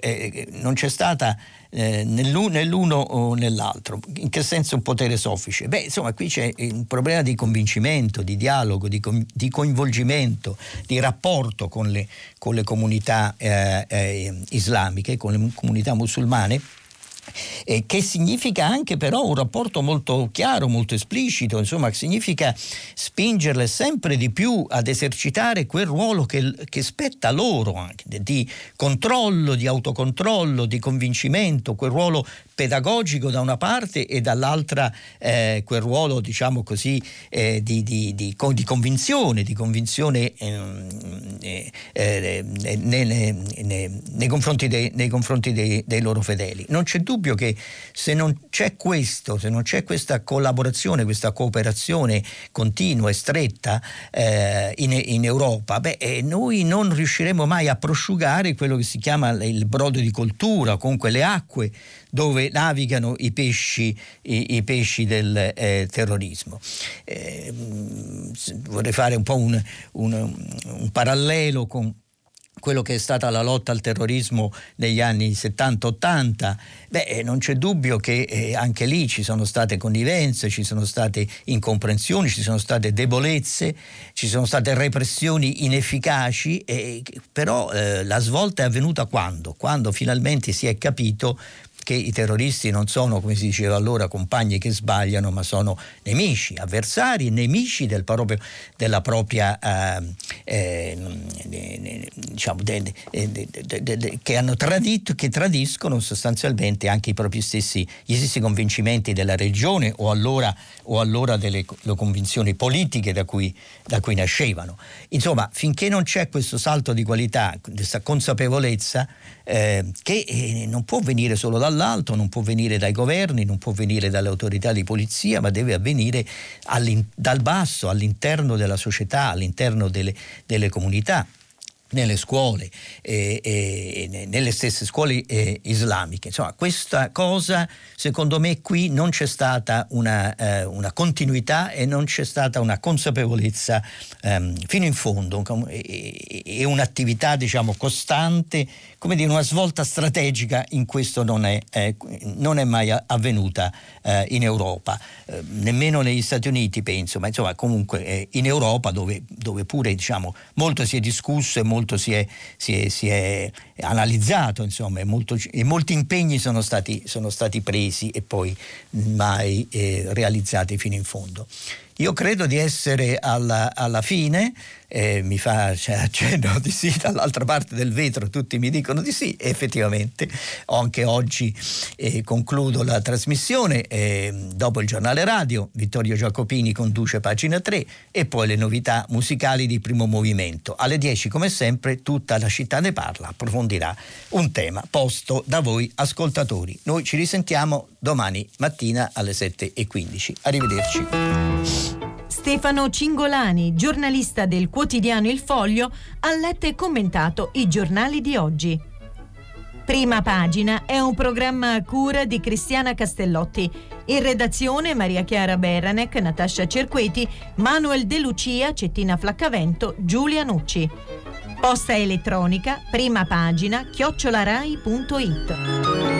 Non c'è stata nell'uno o nell'altro. In che senso un potere soffice? Beh, insomma, qui c'è un problema di convincimento, di dialogo, di coinvolgimento, di rapporto con le comunità islamiche, con le comunità musulmane, che significa anche però un rapporto molto chiaro, molto esplicito, insomma, che significa spingerle sempre di più ad esercitare quel ruolo che spetta loro, anche di controllo, di autocontrollo, di convincimento, quel ruolo pedagogico da una parte e dall'altra quel ruolo, diciamo così, di convinzione, nei confronti dei loro fedeli. Non c'è dubbio che se non c'è questa collaborazione, questa cooperazione continua e stretta in Europa, noi non riusciremo mai a prosciugare quello che si chiama il brodo di coltura, comunque le acque dove navigano i pesci del terrorismo. Vorrei fare un po' un parallelo con quello che è stata la lotta al terrorismo negli anni 70-80, non c'è dubbio che anche lì ci sono state connivenze, ci sono state incomprensioni, ci sono state debolezze, ci sono state repressioni inefficaci, però la svolta è avvenuta quando finalmente si è capito che i terroristi non sono, come si diceva allora, compagni che sbagliano, ma sono nemici, avversari, nemici che hanno tradito, che tradiscono sostanzialmente anche gli stessi convincimenti della regione o allora delle convinzioni politiche da cui nascevano. Insomma, finché non c'è questo salto di qualità, questa consapevolezza che non può venire solo dall'alto, non può venire dai governi, non può venire dalle autorità di polizia, ma deve avvenire dal basso, all'interno della società, all'interno delle comunità, nelle scuole, nelle stesse scuole islamiche. Insomma, questa cosa, secondo me, qui non c'è stata una continuità e non c'è stata una consapevolezza fino in fondo, e un'attività, diciamo, costante, come dire, una svolta strategica in questo non è mai avvenuta in Europa, nemmeno negli Stati Uniti, penso, ma insomma comunque in Europa, dove pure, diciamo, molto si è discusso e molto si è analizzato, insomma, e molti impegni sono stati presi e poi mai realizzati fino in fondo. Io credo di essere alla fine, mi fa accenno di sì, dall'altra parte del vetro tutti mi dicono di sì, effettivamente anche oggi concludo la trasmissione, dopo il giornale radio Vittorio Giacopini conduce Pagina 3 e poi le novità musicali di Primo Movimento. Alle 10 come sempre tutta la città ne parla, approfondirà un tema posto da voi ascoltatori. Noi ci risentiamo domani mattina alle 7:15. Arrivederci. Stefano Cingolani, giornalista del quotidiano Il Foglio, ha letto e commentato i giornali di oggi. Prima Pagina è un programma a cura di Cristiana Castellotti. In redazione Maria Chiara Beranec, Natascia Cerqueti, Manuel De Lucia, Cettina Flaccavento, Giulia Nucci. Posta elettronica, prima pagina, @rai.it.